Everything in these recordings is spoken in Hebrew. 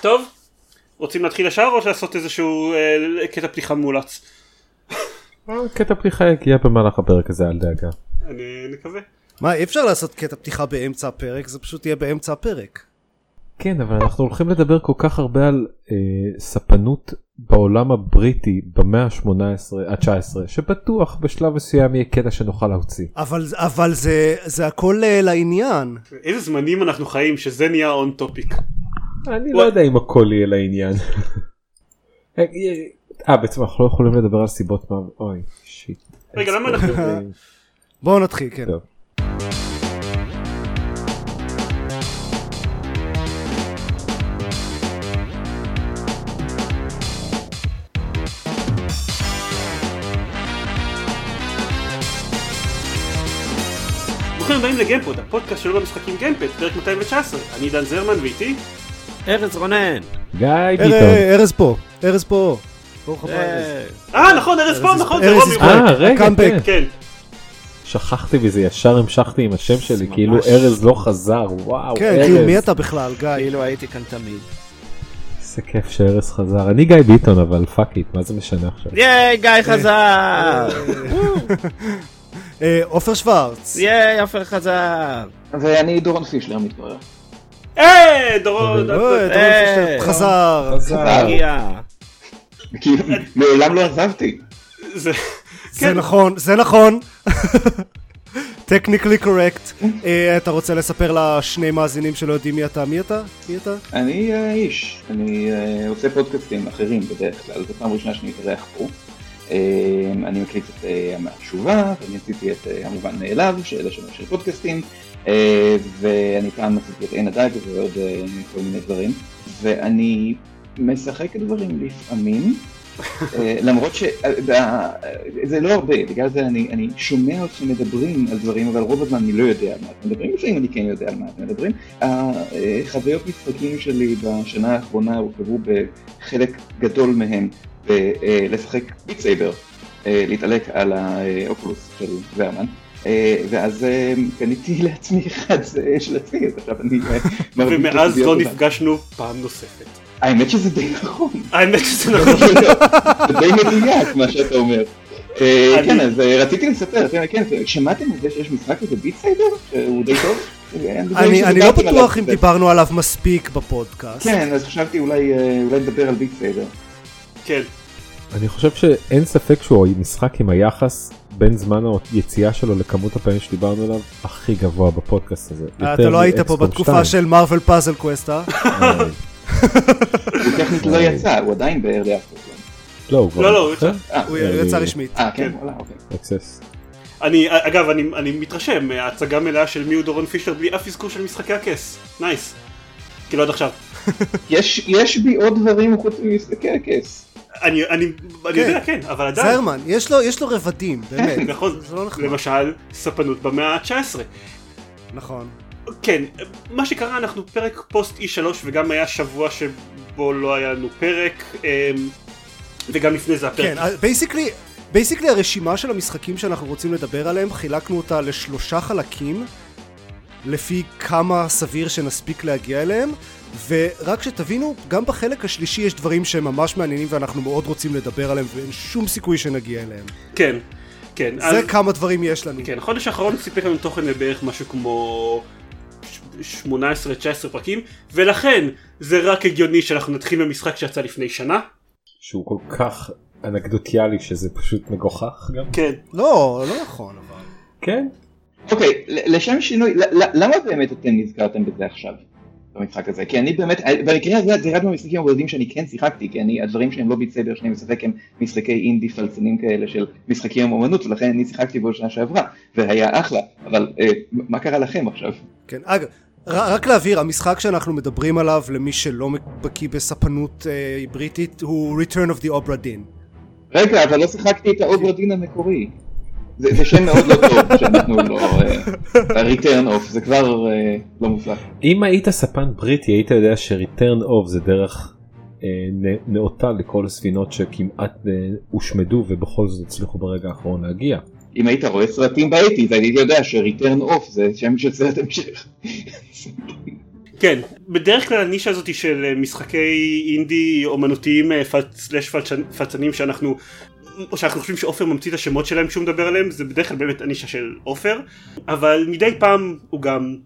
טוב, רוצים להתחיל השער או לעשות איזשהו קטע פתיחה מולץ? קטע פתיחה יגיע במהלך הפרק הזה, אל דאגה. אני מקווה. מה, אי אפשר לעשות קטע פתיחה באמצע הפרק? זה פשוט יהיה באמצע הפרק. כן, אבל אנחנו הולכים לדבר כל כך הרבה על ספנות בעולם הבריטי במאה ה-18 עד 19, שבטוח בשלב מסוים יהיה קטע שנוכל להוציא. אבל זה הכל לעניין. איזה זמנים אנחנו חיים שזה נהיה און טופיק? אני לא יודע אם הכל יהיה לעניין. בעצם אנחנו לא יכולים לדבר על סיבות מה... אוי, שיט. רגע, למה אנחנו... בואו נתחיל, כן. טוב. ברוכים הבאים לגיימפוד, הפודקאסט שלו במשחקים גיימפד, פרק 219. אני דן זרמן ואיתי ארז רונן. גיא ביטון. ארז פה. ברוך הבא ארז. נכון, ארז פה, נכון, זה רומי. רגע, כן. שכחתי בזה, ישר המשכתי עם השם שלי, כאילו ארז לא חזר, וואו, ארז. כן, כאילו מי אתה בכלל, גיא? כאילו הייתי כאן תמיד. איזה כיף שארז חזר. אני גיא ביטון, אבל פאק אית, מה זה משנה עכשיו? יאי, גיא חזר! עופר שוורץ. יאי, עופר חזר. ואני דורון פישלר מתברר. דורון פישלר חזר. כי מעולם לא עזבתי. זה נכון. טכניקלי קורקט. אתה רוצה לספר לשני מאזינים שלא יודעים מי אתה? מי אתה? אני איש. אני עושה פודקאסטים אחרים בדרך כלל. זו פעם ראשונה שאני אתארח פה. אני מקליט את התשובה, ואני עשיתי את המובן מאליו, שאלה שונה של פודקאסטים, ואני פעם עשיתי את אין הדייג ועוד כל מיני דברים. ואני משחק את דברים לפעמים. למרות שזה לא הרבה, בגלל זה אני שומע אתכם מדברים על דברים, אבל רוב הזמן אני לא יודע על מה אתם מדברים, לפעמים אני כן יודע על מה אתם מדברים. החוויות משחקים שלי בשנה האחרונה הורכבו בחלק גדול מהם לשחק ביט סייבר, להתעלק על האוקולוס של ורמן, ואז קניתי לעצמי אחד של עצמי, אז עכשיו אני... ומאז לא נפגשנו פעם נוספת. האמת שזה די נכון. זה די מדויק מה שאתה אומר. כן, אז רציתי לספר, שמעתם על זה שיש משחק כזה ביט סייבר? שהוא די טוב? אני לא בטוח אם דיברנו עליו מספיק בפודקאסט. כן, אז חשבתי אולי לדבר על ביט סייבר. כן. אני חושב שאין ספק שהוא משחק עם היחס בין זמן היציאה שלו לכמות הפעמים שדיברנו עליו הכי גבוה בפודקאסט הזה. אתה לא היית פה בתקופה של מרוול פאזל קווסט, אה? הוא טכנית לא יצא, הוא עדיין ב-Early Access. לא, הוא יצא רשמית. כן, וואלה, אוקיי. אגב, אני מתרשם, ההצגה מלאה של מיהו דורון פישר בלי אף אזכור של משחקי הכס. נייס. כאילו עד עכשיו. יש בי עוד דברים חוץ ממשחקי הכס. אני יודע, כן, אבל עדיין. זרמן, יש לו רבדים, באמת. נכון, למשל, ספנות במאה ה-19. נכון. כן, מה שקרה, אנחנו פרק פוסט E3, וגם היה שבוע שבו לא היה לנו פרק, וגם לפני זה הפרק. כן, בייסיקלי הרשימה של המשחקים שאנחנו רוצים לדבר עליהם, חילקנו אותה לשלושה חלקים, לפי כמה סביר שנספיק להגיע אליהם, ורק שתבינו, גם בחלק השלישי יש דברים שהם ממש מעניינים ואנחנו מאוד רוצים לדבר עליהם, ואין שום סיכוי שנגיע אליהם. כן, כן. זה כמה דברים יש לנו. כן, חודש האחרון סיפק לנו תוכן לבערך משהו כמו 18-19 פרקים, ולכן זה רק הגיוני שאנחנו נתחיל במשחק שיצא לפני שנה. שהוא כל כך אנקדוטיאלי שזה פשוט מגוחך גם. כן. לא נכון אבל. כן. אוקיי, לשם שינוי, למה באמת אתם נזכרתם בזה עכשיו? במשחק הזה, כי אני באמת, במקרה הזה זה רק במשחקים הבודדים שאני כן שיחקתי, כי אני, הדברים שהם לא ביט סייבר שאני משחק הם משחקי אינדי פלצנים כאלה של משחקים עם אומנות, ולכן אני שיחקתי בו שנה שעברה, והיה אחלה, אבל מה קרה לכם עכשיו? כן, אגב, רק להבהיר, המשחק שאנחנו מדברים עליו למי שלא בקיא בספנות בריטית הוא Return of the Obra Dinn. רגע, אבל לא שיחקתי את האוברה דין המקורי. זה שם מאוד לא טוב שאנחנו לא... ה-Return Off, זה כבר לא מופלח. אם היית ספן בריטי, היית יודע ש-Return Off זה דרך נאותה לכל הספינות שכמעט הושמדו ובכל זאת הצליחו ברגע האחרון להגיע. אם היית רואה סרטים באיטי, אז הייתי יודע ש-Return Off זה שם של סרט המשך. כן, בדרך כלל הנישה הזאת של משחקי אינדי אומנותיים פלצנים שאנחנו חושבים שאופר ממציא את השמות שלהם כשהוא מדבר עליהם, זה בדרך כלל באמת הנישה של אופר, אבל מדי פעם הוא גם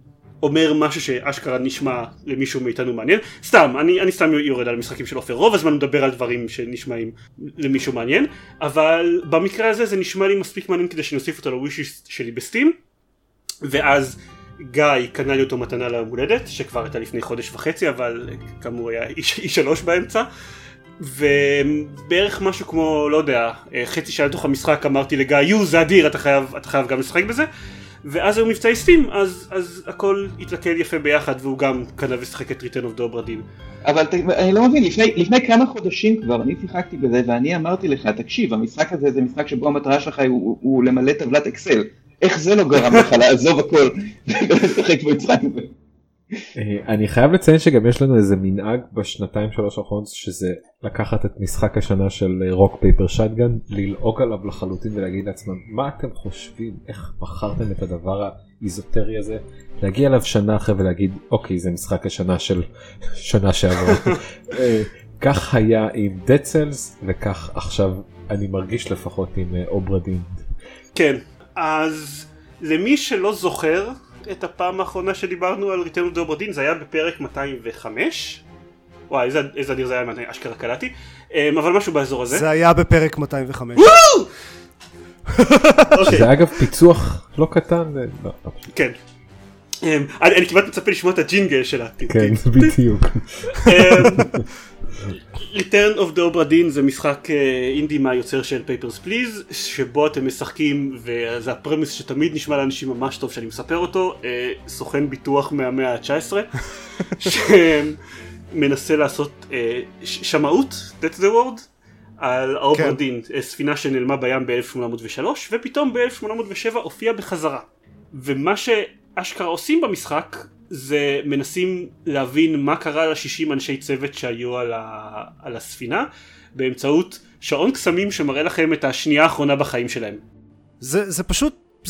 אומר משהו שאשכרה נשמע למישהו מאיתנו מעניין. סתם, אני סתם יורד על משחקים של אופר, רוב הזמן מדבר על דברים שנשמעים למישהו מעניין, אבל במקרה הזה זה נשמע לי מספיק מעניין כדי שנוסיף אותו לווישיס שלי בסטים, ואז גיא קנה לי אותו מתנה ליום הולדת, שכבר הייתה לפני חודש וחצי, אבל כאמור היה איש שלוש באמצע, ובערך משהו כמו, לא יודע, חצי שעה לתוך המשחק אמרתי לגיא, זה אדיר, אתה חייב גם לשחק בזה, ואז הוא מבצע סטים, אז הכל התלכד יפה ביחד, והוא גם קנה ושחק את Return of the Obra Dinn. אבל אני לא מבין, לפני כמה חודשים כבר אני שיחקתי בזה, ואני אמרתי לך, תקשיב, המשחק הזה זה משחק שבו המטרה שלך הוא למלא טבלת אקסל. איך זה לא גרם לך לעזוב הכל ולשחק במשחק הזה? אני חייב לציין שגם יש לנו איזה מנהג בשנתיים שלוש האחרונות, שזה לקחת את משחק השנה של רוק פייפר שטגן, ללעוג עליו לחלוטין ולהגיד לעצמם, מה אתם חושבים, איך בחרתם את הדבר האיזוטרי הזה, להגיע אליו שנה אחרי ולהגיד, אוקיי, זה משחק השנה של שנה שעברה. כך היה עם Dead Cells, וכך עכשיו אני מרגיש לפחות עם Obra Dinn. כן, אז למי שלא זוכר את הפעם האחרונה שדיברנו על Return of the Obra Dinn, זה היה בפרק 205. וואי, איזה אדיר זה היה, אני אשכרה קלעתי. אבל משהו באזור הזה. זה היה בפרק 205. זה אגב פיצוח לא קטן. כן. אני כמעט מצפה לשמוע את הג'ינגל שלה. כן, בדיוק. Return of the Obra Dinn זה משחק אינדי מהיוצר של Papers, Please, שבו אתם משחקים, וזה הפרמיס שתמיד נשמע לאנשים ממש טוב שאני מספר אותו, סוכן ביטוח מהמאה ה-19 שמנסה לעשות שמאות, that's the word, על Obra Dinn, ספינה שנעלמה בים ב-1803 ופתאום ב-1807 הופיעה בחזרה, ומה שאשכרה עושים במשחק זה מנסים להבין מה קרה ל-60 אנשי צוות שהיו על הספינה, באמצעות שעון קסמים שמראה לכם את השנייה האחרונה בחיים שלהם. זה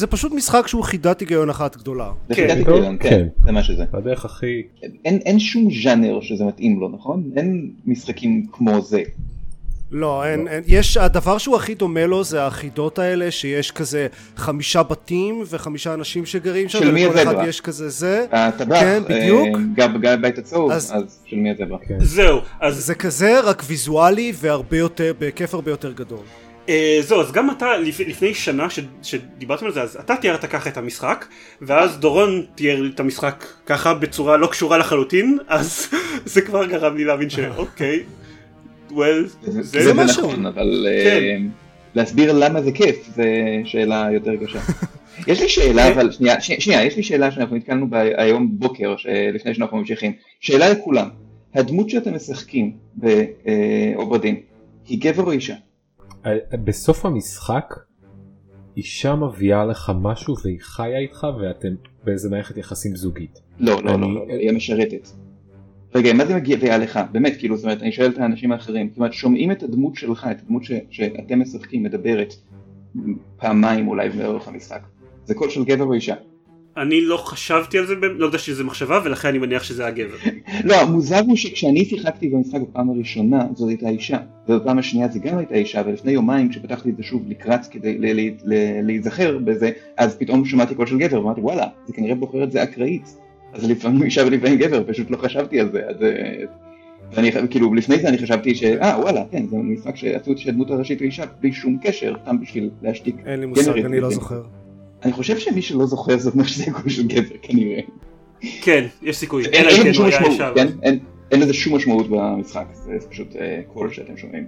פשוט משחק שהוא חידת היגיון אחת גדולה. זה חידת היגיון, כן. זה מה שזה. בדרך הכי... אין שום ז'אנר שזה מתאים לו, נכון? אין משחקים כמו זה. לא, יש, הדבר שהוא הכי דומה לו זה החידות האלה שיש כזה 5 בתים ו5 אנשים שגרים שם, של מי הזברה? יש כזה זה, כן, בדיוק. גם בית הצהוב, אז של מי הזברה? זהו, אז זה כזה רק ויזואלי והרבה יותר, בהיקף הרבה יותר גדול. זהו, אז גם אתה, לפני שנה שדיברתם על זה, אז אתה תיארת ככה את המשחק, ואז דורון תיאר את המשחק ככה בצורה לא קשורה לחלוטין, אז זה כבר גרם לי להבין שאוקיי. זה נכון, אבל להסביר למה זה כיף, זה שאלה יותר קשה. יש לי שאלה, אבל שנייה, יש לי שאלה שאנחנו נתקלנו בה היום בוקר, לפני שאנחנו ממשיכים. שאלה לכולם, הדמות שאתם משחקים באוברה דין, היא גבר או אישה? בסוף המשחק, אישה מביאה לך משהו והיא חיה איתך ואתם באיזה מערכת יחסים זוגית. לא, היא משרתת. רגע, מה זה מגיע לך? באמת, כאילו, זאת אומרת, אני שואל את האנשים האחרים, זאת אומרת, שומעים את הדמות שלך, את הדמות שאתם משחקים, מדברת פעמיים אולי באורך המשחק. זה קול של גבר או אישה? אני לא חשבתי על זה, לא יודע שזה מחשבה, ולכן אני מניח שזה הגבר. לא, מוזר הוא שכשאני שיחקתי במשחק בפעם הראשונה, זאת הייתה אישה, ובפעם השנייה זה גם הייתה אישה, ולפני יומיים כשפתחתי את זה שוב לקראת כדי להיזכר בזה, אז פתאום שמעתי קול של גבר, ואמרתי, וואלה, זה כנראה בוחר את זה אקראית. אז לפעמים אישה ולפעמים גבר, פשוט לא חשבתי על זה, אז אני, כאילו, לפני זה אני חשבתי ש... וואלה, כן, זה משחק שעשו את שהדמות הראשית לאישה בלי שום קשר, תם בשביל להשתיק... אין לי מושג, אני לא זוכר. אני חושב שמי שלא זוכר זאת מה שזה קול של גבר, כנראה. כן, יש סיכוי. אין לזה שום משמעות במשחק, זה פשוט קול שאתם שומעים.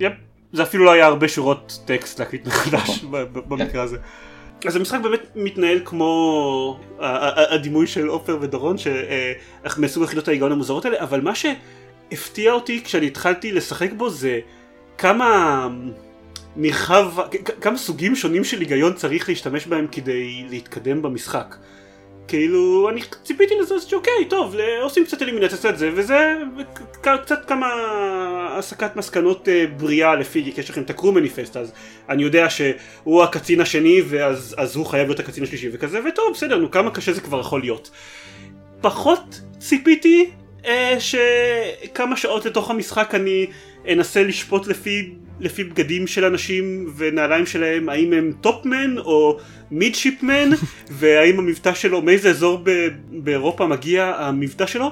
יפ, זה אפילו לא היה הרבה שורות טקסט להקליט מחדש במקרה הזה. אז המשחק באמת מתנהל כמו הדימוי של אופר ודרון מסוג החידות ההיגיון המוזרות האלה, אבל מה שהפתיע אותי כשאני התחלתי לשחק בו זה כמה נרחב, כמה סוגים שונים של היגיון צריך להשתמש בהם כדי להתקדם במשחק. כאילו, אני ציפיתי לזה שאוקיי, טוב, עושים קצת אלימינציה את זה, וזה קצת כמה הסקת מסקנות בריאה לפי, כי יש לכם את הקרו מניפסט, אז אני יודע שהוא הקצין השני, ואז הוא חייב להיות הקצין השלישי וכזה, וטוב, בסדר, נו, כמה קשה זה כבר יכול להיות. פחות ציפיתי שכמה שעות לתוך המשחק אני אנסה לשפוט לפי בגדים של אנשים ונעליים שלהם, האם הם טופמן או מידשיפמן, והאם המבטא שלו, מאיזה אזור באירופה מגיע המבטא שלו,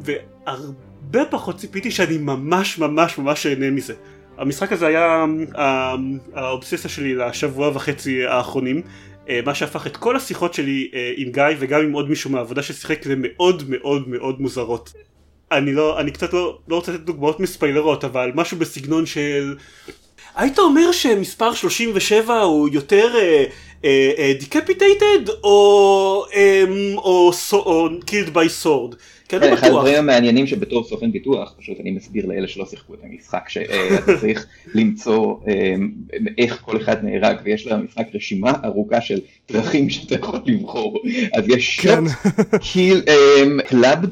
והרבה פחות ציפיתי שאני ממש ממש ממש אהנה מזה. המשחק הזה היה האובססיה שלי לשבוע וחצי האחרונים, מה שהפך את כל השיחות שלי עם גיא וגם עם עוד מישהו מהעבודה ששיחק למאוד מאוד מאוד מוזרות. אני קצת לא רוצה לתת דוגמאות מספיילרות, אבל משהו בסגנון של... היית אומר שמספר 37 הוא יותר decapitated או killed by sword? אחד הדברים המעניינים שבתור סוכן ביטוח, פשוט אני מסביר לאלה שלא שיחקו את המשחק, שאתה צריך למצוא איך כל אחד נהרג, ויש למשחק רשימה ארוכה של דרכים שאתה יכול לבחור. אז יש שוט, קיל, קלאבד,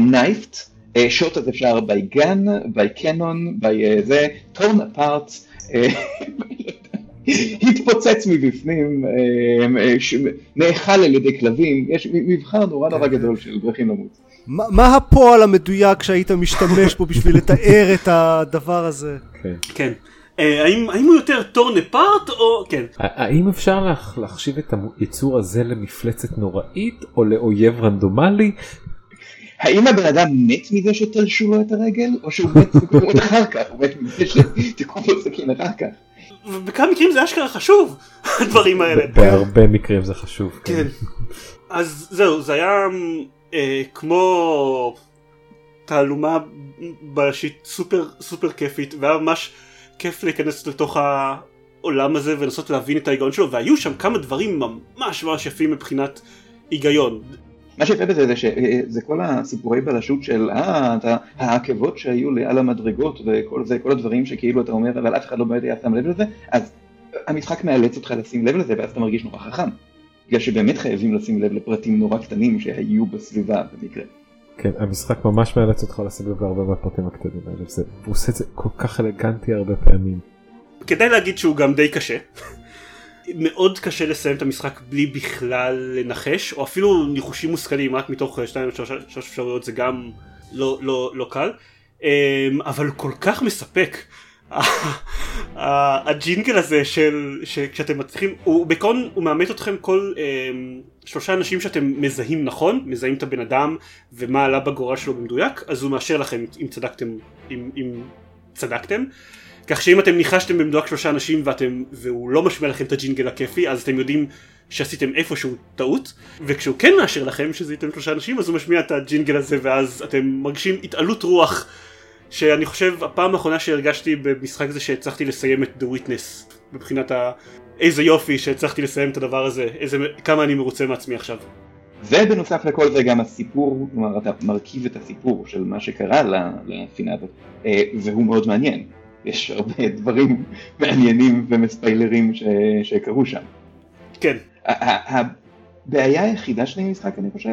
נייפט, שוט אז אפשר by gun, by cannon, by זה, torn apart, התפוצץ מבפנים, נאכל על ידי כלבים, יש מבחר נורא נורא גדול של דרכים למות. מה הפועל המדויק שהיית משתמש בו בשביל לתאר את הדבר הזה? כן. האם הוא יותר torn apart או... כן. האם אפשר להחשיב את היצור הזה למפלצת נוראית או לאויב רנדומלי? האם הבן אדם מת מזה שתלשו לו את הרגל, או שהוא מת תקומות אחר כך, הוא מת מזה שתקומות סכין אחר כך? ובכמה מקרים זה אשכרה חשוב, הדברים האלה. בהרבה מקרים זה חשוב. כן. אז זהו, זה היה כמו תעלומה בלשית סופר סופר כיפית, והיה ממש כיף להיכנס לתוך העולם הזה ולנסות להבין את ההיגיון שלו, והיו שם כמה דברים ממש ממש יפים מבחינת היגיון. מה שיפה בזה זה שזה כל הסיפורי בלשות של העקבות שהיו על המדרגות וכל זה, כל הדברים שכאילו אתה אומר אבל אף אחד לא באמת היה שם לב לזה, אז המשחק מאלץ אותך לשים לב לזה ואז אתה מרגיש נורא חכם, בגלל שבאמת חייבים לשים לב לפרטים נורא קטנים שהיו בסביבה במקרה. כן, המשחק ממש מאלץ אותך לשים לב להרבה מהפרטים הקטנים האלה, הוא עושה את זה כל כך אלגנטי הרבה פעמים. כדאי להגיד שהוא גם די קשה. מאוד קשה לסיים את המשחק בלי בכלל לנחש, או אפילו ניחושים מושכלים, רק מתוך 2-3 אפשרויות זה גם לא קל, אבל כל כך מספק. הג'ינגל הזה שכשאתם מצליחים, הוא מאמת אתכם כל שלושה אנשים שאתם מזהים נכון, מזהים את הבן אדם ומה עלה בגורל שלו במדויק, אז הוא מאשר לכם אם צדקתם. כך שאם אתם ניחשתם במדויק שלושה אנשים והוא לא משמיע לכם את הג'ינגל הכיפי, אז אתם יודעים שעשיתם איפשהו טעות, וכשהוא כן מאשר לכם שזהיתם שלושה אנשים, אז הוא משמיע את הג'ינגל הזה, ואז אתם מרגישים התעלות רוח, שאני חושב הפעם האחרונה שהרגשתי במשחק זה שהצלחתי לסיים את The Witness, מבחינת איזה יופי שהצלחתי לסיים את הדבר הזה, כמה אני מרוצה מעצמי עכשיו. ובנוסף לכל זה גם הסיפור, כלומר אתה מרכיב את הסיפור של מה שקרה לפינה הזאת, והוא מאוד מעניין. יש הרבה דברים מעניינים ומספיילרים שקרו שם. כן. הבעיה היחידה שלי במשחק, אני חושב,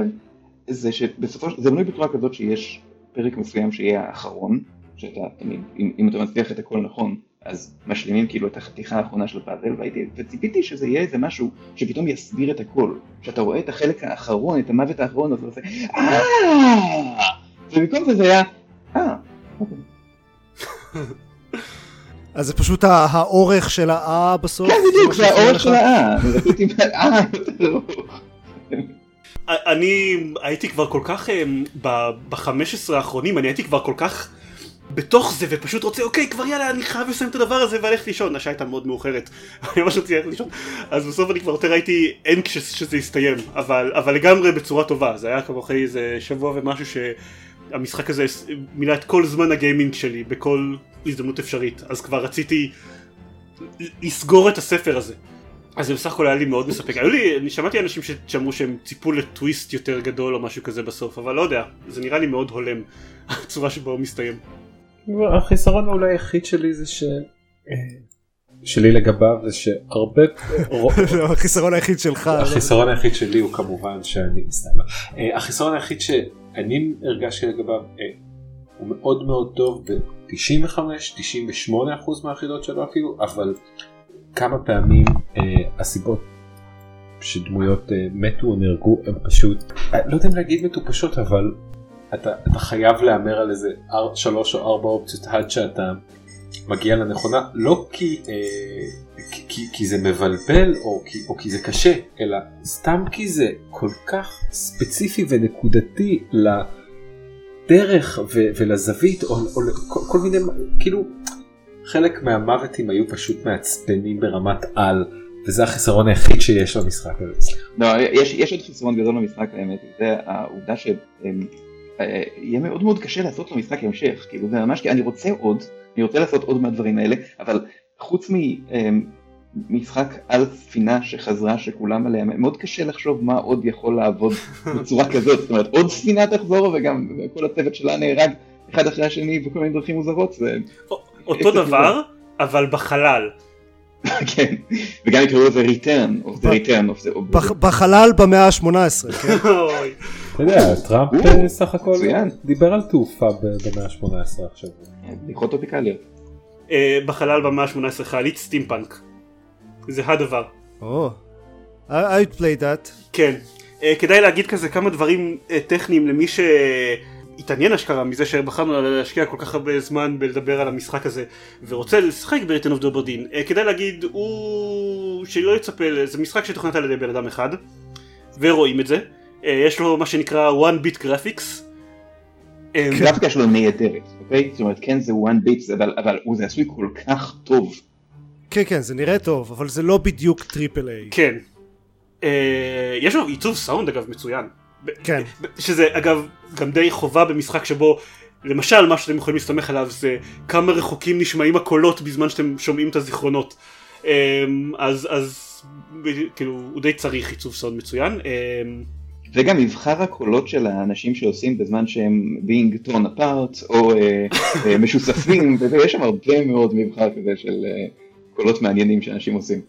זה שבסופו של... זה בנוי בצורה כזאת שיש פרק מסוים שיהיה האחרון, שאתה תמיד, אם אתה מצליח את הכל נכון, אז משלימים כאילו את החתיכה האחרונה של הפאזל, וציפיתי שזה יהיה איזה משהו שפתאום יסביר את הכל. כשאתה רואה את החלק האחרון, את המוות האחרון, אז אתה עושה, ובמקום זה היה, אוקיי. אז זה פשוט האורך של האה בסוף? כן, בדיוק, זה האורך של האה. אני הייתי כבר כל כך, ב-15 האחרונים, אני הייתי כבר כל כך בתוך זה, ופשוט רוצה, אוקיי, כבר יאללה, אני חייב לסיים את הדבר הזה, והלכת לישון. השעה הייתה מאוד מאוחרת, אני ממש רוצה ללכת לישון. אז בסוף אני כבר יותר הייתי אנק שזה יסתיים, אבל לגמרי בצורה טובה. זה היה כבר אחרי איזה שבוע ומשהו שהמשחק הזה מילא את כל זמן הגיימינג שלי, בכל... הזדמנות אפשרית, אז כבר רציתי לסגור את הספר הזה. אז זה בסך הכל היה לי מאוד מספק. אני שמעתי אנשים שאמרו שהם ציפו לטוויסט יותר גדול או משהו כזה בסוף, אבל לא יודע, זה נראה לי מאוד הולם, הצורה שבה הוא מסתיים. החיסרון אולי היחיד שלי זה שלי לגביו זה שהרבה... החיסרון היחיד שלך. החיסרון היחיד שלי הוא כמובן שאני... החיסרון היחיד שאני הרגשתי לגביו הוא מאוד מאוד טוב 95-98% מהחידות שלו אפילו, אבל כמה פעמים הסיבות שדמויות מתו או נהרגו, הם פשוט, לא יודעים להגיד מטופשות, אבל אתה חייב לאמר על איזה 3 או 4 אופציות עד שאתה מגיע לנכונה, לא כי זה מבלבל או כי זה קשה, אלא סתם כי זה כל כך ספציפי ונקודתי לדרך ולזווית, או כל מיני, כאילו חלק מהמוותים היו פשוט מעצבנים ברמת על, וזה החיסרון היחיד שיש למשחק. לא, יש עוד חיסרון גדול למשחק, האמת, זה העובדה שיהיה מאוד מאוד קשה לעשות למשחק המשך, כאילו זה ממש, כי אני רוצה עוד, אני רוצה לעשות עוד מהדברים האלה, אבל חוץ ממשחק על ספינה שחזרה שכולם עליה, מאוד קשה לחשוב מה עוד יכול לעבוד בצורה כזאת, זאת אומרת, עוד ספינה תחזור וגם כל הצוות שלה נהרג אחד אחרי השני וכל מיני דרכים מוזרות. אותו דבר, אבל בחלל. כן, וגם יקראו לזה return of the return of the... בחלל במאה ה-18, כן? אתה יודע, טראמפ סך הכל דיבר על תעופה במאה ה-18 עכשיו. ניקחות אופיקליות. בחלל במאה ה-18 חלית סטימפאנק. זה הדבר. או, I would play that. כן, כדאי להגיד כזה כמה דברים טכניים למי ש... התעניין אשכרה מזה שבחרנו להשקיע כל כך הרבה זמן בלדבר על המשחק הזה ורוצה לשחק בריטן אוף דוברדין. כדאי להגיד שלא יצפה, זה משחק שתוכנת על ידי בן אדם אחד ורואים את זה, יש לו מה שנקרא one bit graphics, גרפיקה שלו נהדרת, אוקיי? זאת אומרת, כן, זה one bit, אבל הוא זה עשוי כל כך טוב. כן, זה נראה טוב, אבל זה לא בדיוק טריפל איי. כן, יש לו עיצוב סאונד אגב מצוין, כן. שזה אגב גם די חובה במשחק שבו למשל מה שאתם יכולים להסתמך עליו זה כמה רחוקים נשמעים הקולות בזמן שאתם שומעים את הזיכרונות, אז כאילו הוא די צריך עיצוב סאונד מצוין, וגם מבחר הקולות של האנשים שעושים בזמן שהם being torn apart או משוספים, ויש שם הרבה מאוד מבחר כזה של קולות מעניינים שאנשים עושים.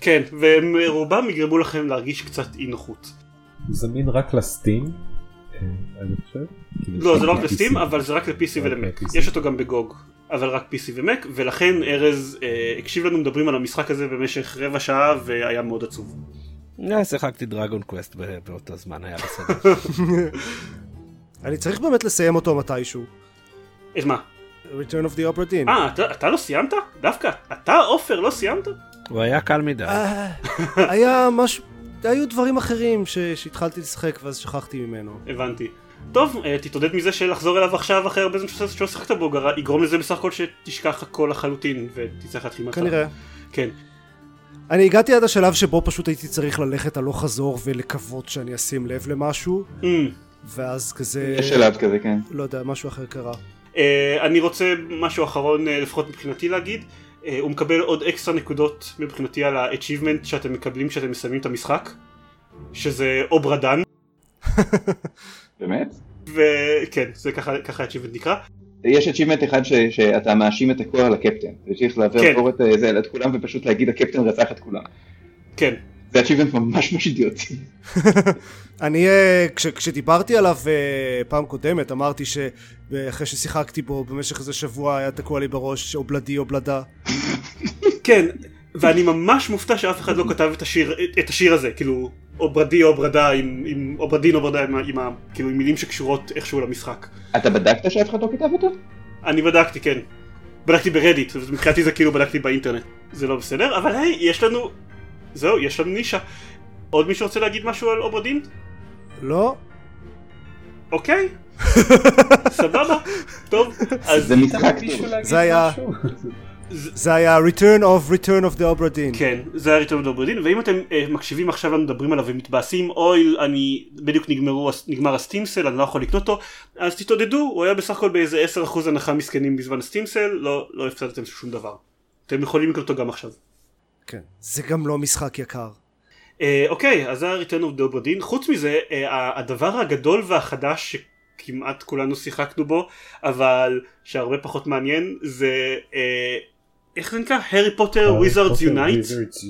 כן, ורובם יגרמו לכם להרגיש קצת אי נוחות. הוא זמין רק לסטים, אני חושב? לא, זה לא רק לסטים, אבל זה רק ל-PC ול-Mac. יש אותו גם בגוג, אבל רק PC ו-Mac, ולכן ארז הקשיב לנו מדברים על המשחק הזה במשך רבע שעה, והיה מאוד עצוב. שיחקתי דרגון קווסט באותו זמן, היה בסדר. אני צריך באמת לסיים אותו מתישהו. את מה? Return of the Obra Dinn. אתה לא סיימת? דווקא? אתה, עופר, לא סיימת? הוא היה קל מדי. היה משהו... היו דברים אחרים שהתחלתי לשחק ואז שכחתי ממנו. הבנתי. טוב, תתעודד מזה שלחזור אליו עכשיו אחרי הרבה זמן שלא שחקת בו, יגרום לזה בסך הכל שתשכח הכל לחלוטין ותצטרך להתחיל מהתחלה. כנראה. כן. אני הגעתי עד השלב שבו פשוט הייתי צריך ללכת הלוך חזור ולקוות שאני אשים לב למשהו, ואז כזה... יש שלב כזה, כן. לא יודע, משהו אחר קרה. אני רוצה משהו אחרון לפחות מבחינתי להגיד. הוא מקבל עוד אקסטרה נקודות מבחינתי על ה-achievement שאתם מקבלים כשאתם מסיימים את המשחק, שזה אוברה דן. באמת? וכן, זה ככה ה-achievement נקרא. יש achievement אחד שאתה מאשים את הכוח על הקפטן, זה צריך לעבור את זה ליד כולם ופשוט להגיד הקפטן רצח את כולם. כן. זה achievement ממש אידיוטי. אני, כשדיברתי עליו פעם קודמת, אמרתי שאחרי ששיחקתי בו במשך איזה שבוע היה תקוע לי בראש או בלדי או בלדה. כן, ואני ממש מופתע שאף אחד לא כתב את השיר הזה, כאילו, או ברדי או ברדה, או ברדין או ברדה, עם מילים שקשורות איכשהו למשחק. אתה בדקת שאף אחד לא כתב אותו? אני בדקתי, כן. בדקתי ברדיט, ומתחילתי זה כאילו בדקתי באינטרנט. זה לא בסדר, אבל היי, יש לנו... זהו, יש לנו נישה. עוד מישהו רוצה להגיד משהו על אוברה דין? לא. אוקיי. סבבה. טוב. זה משחק טוב. זה היה Return of the Obra Dinn. כן, זה היה Return of the Obra Dinn. ואם אתם מקשיבים עכשיו ומדברים עליו ומתבאסים, אוי, בדיוק נגמר הסטימסל, אני לא יכול לקנות אותו, אז תתעודדו, הוא היה בסך הכל באיזה 10% הנחה מסכנים בזמן הסטימסל, לא הפסדתם שום דבר. אתם יכולים לקנות אותו גם עכשיו. כן, זה גם לא משחק יקר. אוקיי, אז זה Return of the Obra Dinn. חוץ מזה, הדבר הגדול והחדש שכמעט כולנו שיחקנו בו, אבל שהרבה פחות מעניין, זה איך זה נקרא? Harry Potter Wizards Unite.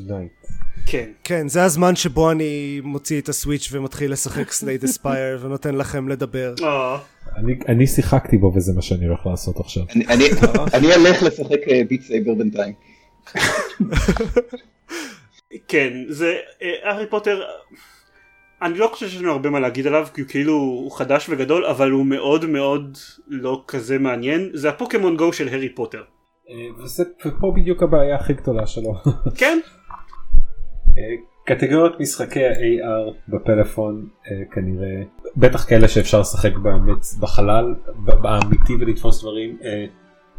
כן. כן, זה הזמן שבו אני מוציא את הסוויץ' ומתחיל לשחק Slay the Spire ונותן לכם לדבר. אני שיחקתי בו וזה מה שאני הולך לעשות עכשיו. אני הולך לשחק Beat Saber בינתיים. כן, זה הארי פוטר, אני לא חושב שיש לנו הרבה מה להגיד עליו, כי הוא כאילו חדש וגדול, אבל הוא מאוד מאוד לא כזה מעניין. זה הפוקמון גו של הארי פוטר. וזה פה בדיוק הבעיה הכי גדולה שלו. כן. קטגוריות משחקי ה-AR בפלאפון, כנראה, בטח כאלה שאפשר לשחק בחלל, באמיתי ולתפוס דברים,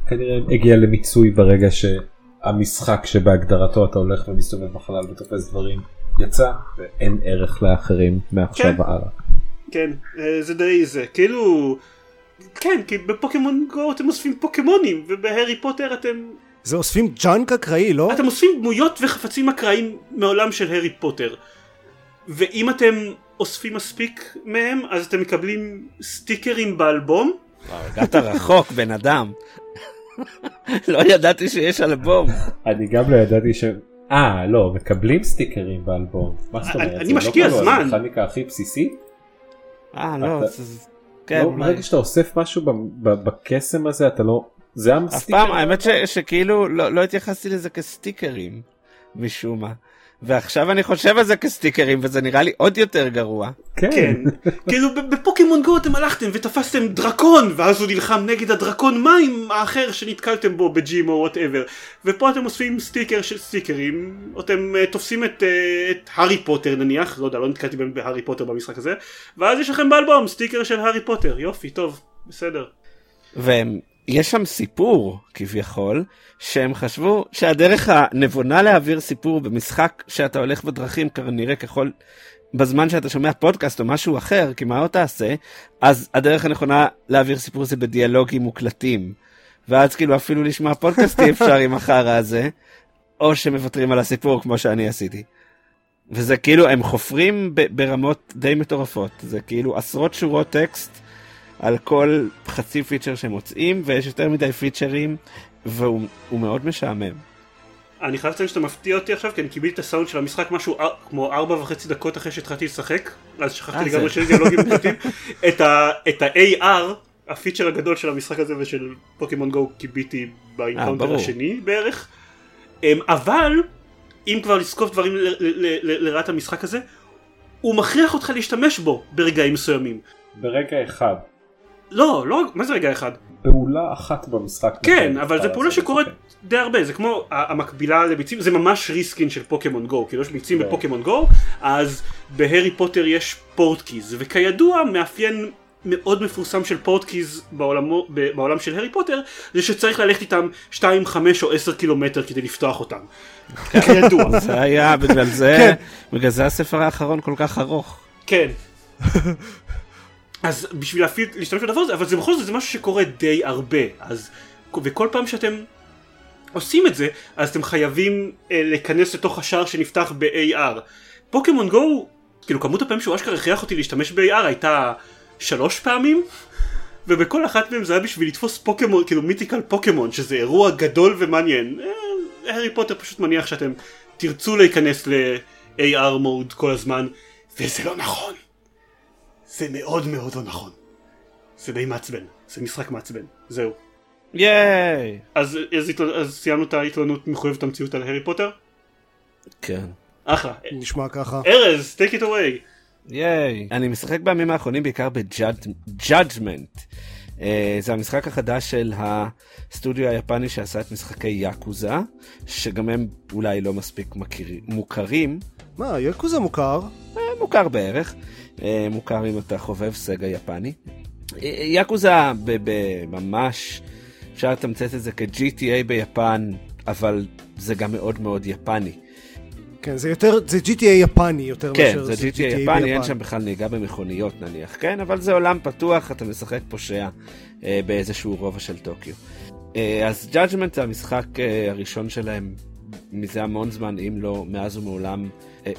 כנראה הגיע למיצוי ברגע שהמשחק שבהגדרתו אתה הולך ומסתובב בחלל ותופס דברים יצא, ואין ערך לאחרים מעכשיו והלאה. כן, זה די זה, כאילו, כן, כי בפוקימון גו אתם אוספים פוקימונים, ובהרי פוטר אתם... זה אוספים ג'אנק אקראי, לא? אתם אוספים דמויות וחפצים אקראיים מעולם של הארי פוטר. ואם אתם אוספים מספיק מהם, אז אתם מקבלים סטיקרים באלבום. הגעת רחוק, בן אדם. לא ידעתי שיש אלבום. אני גם לא ידעתי ש... לא, מקבלים סטיקרים באלבום. מה זאת אומרת? אני משקיע זמן. זה מכניקה הכי בסיסית? לא. ברגע שאתה אוסף משהו בקסם הזה, אתה לא... זה המסטיקרים. אף פעם, האמת שכאילו לא התייחסתי לזה כסטיקרים, משום מה. ועכשיו אני חושב על זה כסטיקרים, וזה נראה לי עוד יותר גרוע. כן. כאילו בפוקימון גו אתם הלכתם ותפסתם דרקון, ואז הוא נלחם נגד הדרקון מים האחר שנתקלתם בו בג'ים או whatever. ופה אתם אוספים סטיקר של סטיקרים, אתם תופסים את הארי פוטר נניח, לא יודע, לא נתקלתי בהארי פוטר במשחק הזה, ואז יש לכם באלבום סטיקר של הארי פוטר, יופי, טוב, בסדר. יש שם סיפור, כביכול, שהם חשבו שהדרך הנבונה להעביר סיפור במשחק שאתה הולך בדרכים, כנראה ככל בזמן שאתה שומע פודקאסט או משהו אחר, כי מה עוד תעשה, אז הדרך הנכונה להעביר סיפור זה בדיאלוגים מוקלטים. ואז כאילו אפילו לשמוע פודקאסט אי אפשר עם החרה הזה, או שמוותרים על הסיפור כמו שאני עשיתי. וזה כאילו, הם חופרים ברמות די מטורפות. זה כאילו עשרות שורות טקסט, על כל חצי פיצ'ר שמוצאים, ויש יותר מדי פיצ'רים, והוא מאוד משעמם. אני חייב לציין שאתה מפתיע אותי עכשיו, כי אני קיבלתי את הסאונד של המשחק משהו כמו 4.5 דקות אחרי שהתחלתי לשחק, אז שכחתי לגמרי של דיאלוגים מוקלטים. את ה-AR, הפיצ'ר הגדול של המשחק הזה ושל פוקימון גו, קיבלתי באינקאונטר השני בערך. אבל, אם כבר לזקוף דברים לרעת המשחק הזה, הוא מכריח אותך להשתמש בו ברגעים מסוימים. ברגע אחד. לא, מה זה רגע אחד? פעולה אחת במשחק. כן, אבל זו פעולה שקורית די הרבה, זה כמו המקבילה לביצים, זה ממש ריסקין של פוקימון גו, כאילו יש ביצים בפוקימון גו, אז בהרי פוטר יש פורטקיז, וכידוע מאפיין מאוד מפורסם של פורטקיז בעולם של הארי פוטר, זה שצריך ללכת איתם 2, 5 או 10 קילומטר כדי לפתוח אותם. כידוע. זה היה בגלל זה הספר האחרון כל כך ארוך. כן. אז בשביל להפעיל, להשתמש בדבר הזה, אבל זה בכל זאת, זה משהו שקורה די הרבה, אז, וכל פעם שאתם עושים את זה, אז אתם חייבים להיכנס לתוך השער שנפתח ב-AR. פוקימון גו, כאילו כמות הפעמים שהוא אשכרה הכריח אותי להשתמש ב-AR הייתה 3 פעמים, ובכל אחת מהם זה היה בשביל לתפוס פוקימון, כאילו מיתיקל פוקימון, שזה אירוע גדול ומעניין. הארי פוטר פשוט מניח שאתם תרצו להיכנס ל-AR מוד כל הזמן, וזה לא נכון. זה מאוד מאוד לא נכון. זה די מעצבן. זה משחק מעצבן. זהו. ייי! אז סיימנו את ההתלונות מחויבת המציאות על הארי פוטר? כן. אחלה. נשמע ככה. ארז, take it away. ייי! אני משחק בימים האחרונים בעיקר ב-Judgment. זה המשחק החדש של הסטודיו היפני שעשה את משחקי יאקוזה, שגם הם אולי לא מספיק מוכרים. מה, יאקוזה מוכר? מוכר בערך. מוכר אם אתה חובב סגה יפני. יאקוזה ממש, אפשר לתמצת את זה כ-GTA ביפן, אבל זה גם מאוד מאוד יפני. כן, זה GTA יפני יותר מאשר זה GTA ביפן. אין שם בכלל נהיגה במכוניות נניח, כן? אבל זה עולם פתוח, אתה משחק פושע באיזשהו רובע של טוקיו. אז Judgment זה המשחק הראשון שלהם מזה המון זמן, אם לא מאז ומעולם,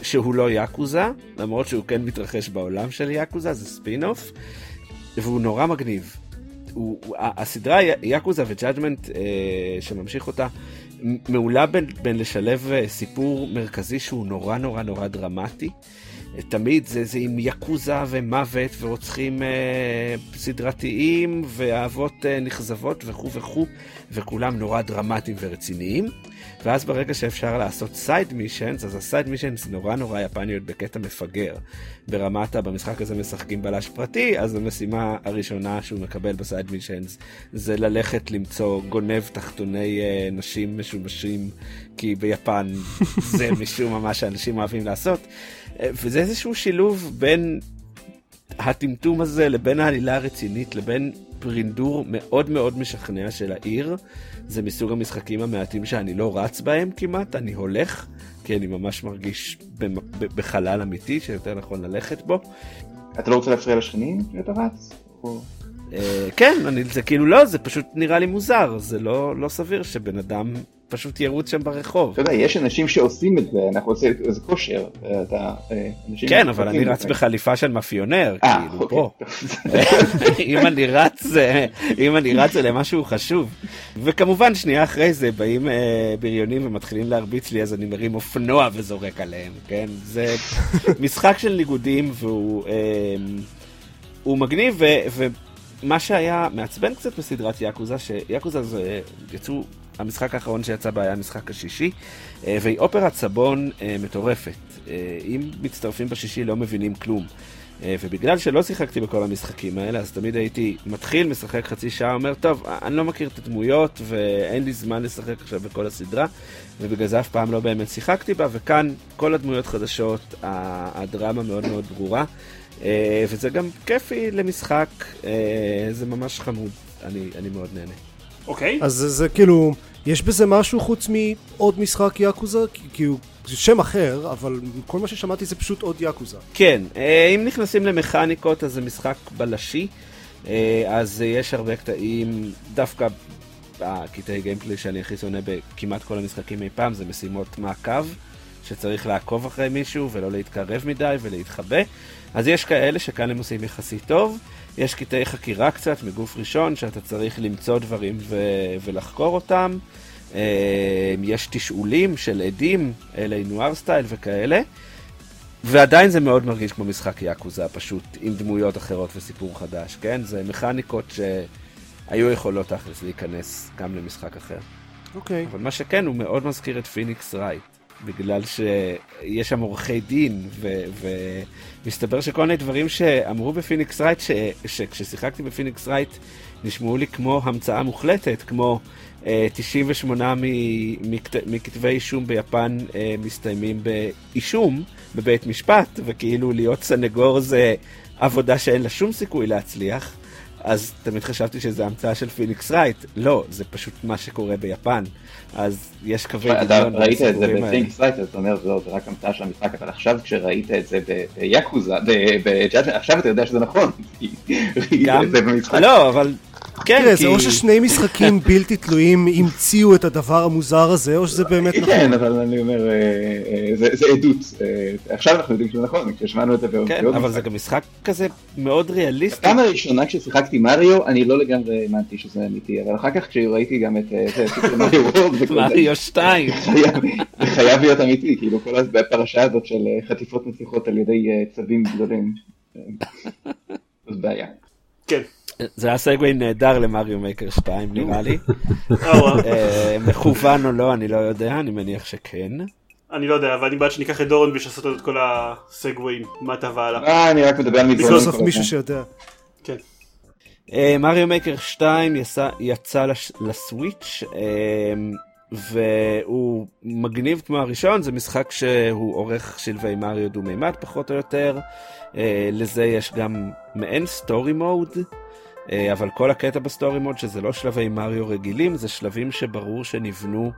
שהוא לא יאקוזה, למרות שהוא כן מתרחש בעולם של יאקוזה, זה ספין-אוף, והוא נורא מגניב. הסדרה יאקוזה וג'אג'מנט שממשיך אותה, מעולה בין לשלב סיפור מרכזי שהוא נורא נורא נורא דרמטי, תמיד זה עם יקוזה ומוות ורוצחים סדרתיים ואהבות נכזבות וכו וכו, וכולם נורא דרמטיים ורציניים. ואז ברגע שאפשר לעשות סייד מישנס, אז הסייד מישנס נורא נורא יפניות בקטע מפגר. ברמת במשחק הזה משחקים בלש פרטי, אז המשימה הראשונה שהוא מקבל בסייד מישנס זה ללכת למצוא גונב תחתוני נשים משומשים, כי ביפן זה משום מה שאנשים אוהבים לעשות. וזה איזשהו שילוב בין הטמטום הזה לבין העלילה הרצינית לבין פרינדור מאוד מאוד משכנע של העיר. זה מסוג המשחקים המעטים שאני לא רץ בהם כמעט, אני הולך, כי אני ממש מרגיש בחלל אמיתי שיותר נכון ללכת בו. אתה לא רוצה להפריע לשכנים שאתה רץ? כן, זה כאילו לא, זה פשוט נראה לי מוזר, זה לא סביר שבן אדם פשוט ירוץ שם ברחוב. אתה יודע, יש אנשים שעושים את זה, אנחנו עושים איזה כושר. כן, אבל אני רץ בחליפה של מאפיונר, כאילו, פה. אם אני רץ אלה משהו חשוב. וכמובן, שנייה אחרי זה, באים בריונים ומתחילים להרביץ לי, אז אני מרים אופנוע וזורק עליהם, כן? זה משחק של ניגודים, והוא מגניב, ומה שהיה מעצבן קצת בסדרת יאקוזה, שיאקוזה זה יצאו המשחק האחרון שיצא בה היה המשחק השישי, והיא אופרת סבון מטורפת. אם מצטרפים בשישי לא מבינים כלום. ובגלל שלא שיחקתי בכל המשחקים האלה, אז תמיד הייתי מתחיל, משחק חצי שעה, אומר, טוב, אני לא מכיר את הדמויות, ואין לי זמן לשחק עכשיו בכל הסדרה, ובגלל זה אף פעם לא באמת שיחקתי בה, וכאן כל הדמויות חדשות, הדרמה מאוד מאוד ברורה, וזה גם כיפי למשחק, זה ממש חמוד, אני מאוד נהנה. אוקיי. אז זה כאילו, יש בזה משהו חוץ מעוד משחק יאקוזה? כאילו, זה שם אחר, אבל כל מה ששמעתי זה פשוט עוד יאקוזה. כן, אם נכנסים למכניקות, אז זה משחק בלשי, אז יש הרבה קטעים, דווקא הקטעי גיימפלי שאני הכי שונא בכמעט כל המשחקים אי פעם, זה משימות מעקב, שצריך לעקוב אחרי מישהו ולא להתקרב מדי ולהתחבא. אז יש כאלה שכאן הם עושים יחסי טוב, יש קטעי חקירה קצת מגוף ראשון שאתה צריך למצוא דברים ולחקור אותם, יש תשאולים של עדים, אלי נואר סטייל וכאלה, ועדיין זה מאוד מרגיש כמו משחק יאקוזה, פשוט עם דמויות אחרות וסיפור חדש, כן? זה מכניקות שהיו יכולות אחרי זה להיכנס גם למשחק אחר. אוקיי. אבל מה שכן, הוא מאוד מזכיר את פיניקס רייט. בגלל שיש שם עורכי דין, ומסתבר שכל מיני דברים שאמרו בפיניקס רייט, שכששיחקתי בפיניקס רייט, נשמעו לי כמו המצאה מוחלטת, כמו 98 מכתבי אישום ביפן מסתיימים באישום, בבית משפט, וכאילו להיות סנגור זה עבודה שאין לה שום סיכוי להצליח, אז תמיד חשבתי שזה המצאה של פיניקס רייט. לא, זה פשוט מה שקורה ביפן. אז יש קווי דמיון. אתה ראית את זה בפיניקס רייט, אתה אומר, זה רק המצאה של המשחק, אבל עכשיו כשראית את זה ביאקוזה, עכשיו אתה יודע שזה נכון. לא, אבל... כן, זה או ששני משחקים בלתי תלויים המציאו את הדבר המוזר הזה, או שזה באמת נכון. כן, אבל אני אומר, זה עדות. עכשיו אנחנו יודעים שזה נכון, כששמענו את זה בעוד. כן, אבל זה גם משחק כזה מאוד ריאליסטי. בפעם הראשונה כששיחקתי מריו, אני לא לגמרי האמנתי שזה אמיתי, אבל אחר כך כשראיתי גם את מריו וורד. מריו 2. זה חייב להיות אמיתי, כאילו כל הפרשה הזאת של חטיפות מצליחות על ידי צבים גדולים. זאת בעיה. כן. זה היה סגווי נהדר למריו מייקר 2 נראה לי. מכוון או לא, אני לא יודע, אני מניח שכן. אני לא יודע, אבל אני בעד שניקח את דורון ושעשות את כל הסגוויים, מה אתה ועלה. אני רק מדבר על מגוון. בסוף מישהו שיודע. כן. מריו מייקר 2 יצא לסוויץ' והוא מגניב כמו הראשון, זה משחק שהוא עורך שלבי מריו דו מימד פחות או יותר, לזה יש גם מעין סטורי מוד, אבל כל הקטע בסטורי מוד שזה לא שלבי מריו רגילים, זה שלבים שברור שנבנו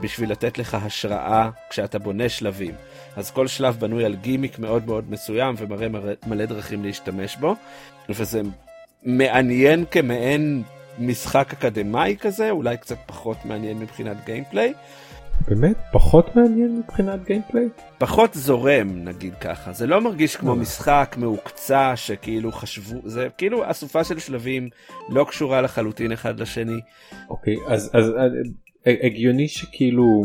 בשביל לתת לך השראה כשאתה בונה שלבים. אז כל שלב בנוי על גימיק מאוד מאוד מסוים ומראה מלא דרכים להשתמש בו, וזה מעניין כמעין משחק אקדמי כזה, אולי קצת פחות מעניין מבחינת גיימפליי. באמת? פחות מעניין מבחינת גיימפליי? פחות זורם, נגיד ככה. זה לא מרגיש כמו משחק מעוקצה שכאילו חשבו, זה כאילו אסופה של שלבים לא קשורה לחלוטין אחד לשני. אוקיי, אז הגיוני שכאילו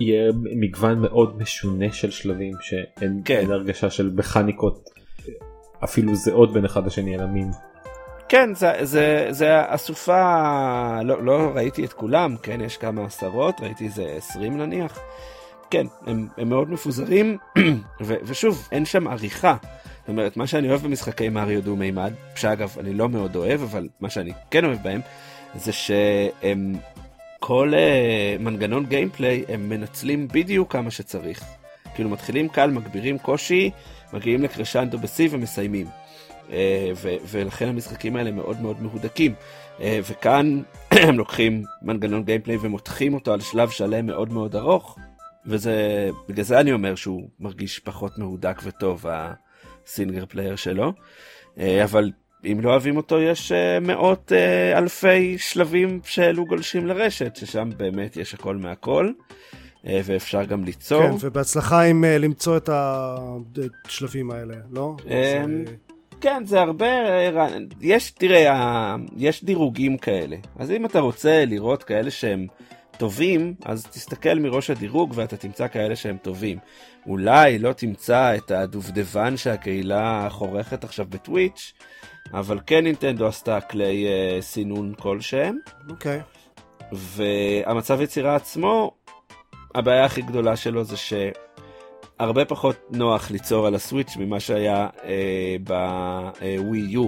יהיה מגוון מאוד משונה של שלבים שאין כן. הרגשה של מכניקות אפילו זהות בין אחד לשני אל המין. כן, זה אסופה, לא ראיתי את כולם, כן, יש כמה עשרות, ראיתי איזה 20 נניח, כן, הם מאוד מפוזרים, ושוב, אין שם עריכה, זאת אומרת, מה שאני אוהב במשחקי מריו דו מימד, שאגב, אני לא מאוד אוהב, אבל מה שאני כן אוהב בהם, זה שהם, כל מנגנון גיימפליי, הם מנצלים בדיוק כמה שצריך, כאילו מתחילים קל, מגבירים קושי, מגיעים לקרשנדו בסי ומסיימים. ולכן המשחקים האלה מאוד מאוד מהודקים, וכאן הם לוקחים מנגנון גיימפליי ומותחים אותו על שלב שלם מאוד מאוד ארוך, וזה בגלל זה אני אומר שהוא מרגיש פחות מהודק וטוב הסינגל פלייר שלו, אבל אם לא אוהבים אותו יש מאות אלפי שלבים שאלו גולשים לרשת ששם באמת יש הכל מהכל ואפשר גם ליצור. כן, ובהצלחה עם למצוא את השלבים האלה, לא? כן, זה הרבה, יש, תראה, יש דירוגים כאלה, אז אם אתה רוצה לראות כאלה שהם טובים, אז תסתכל מראש הדירוג ואתה תמצא כאלה שהם טובים. אולי לא תמצא את הדובדבן שהקהילה חורכת עכשיו בטוויץ', אבל כן נינטנדו עשתה כלי סינון כלשהם. אוקיי. והמצב יצירה עצמו, הבעיה הכי גדולה שלו זה ש... הרבה פחות נוח ליצור על הסוויץ' ממה שהיה בווי יו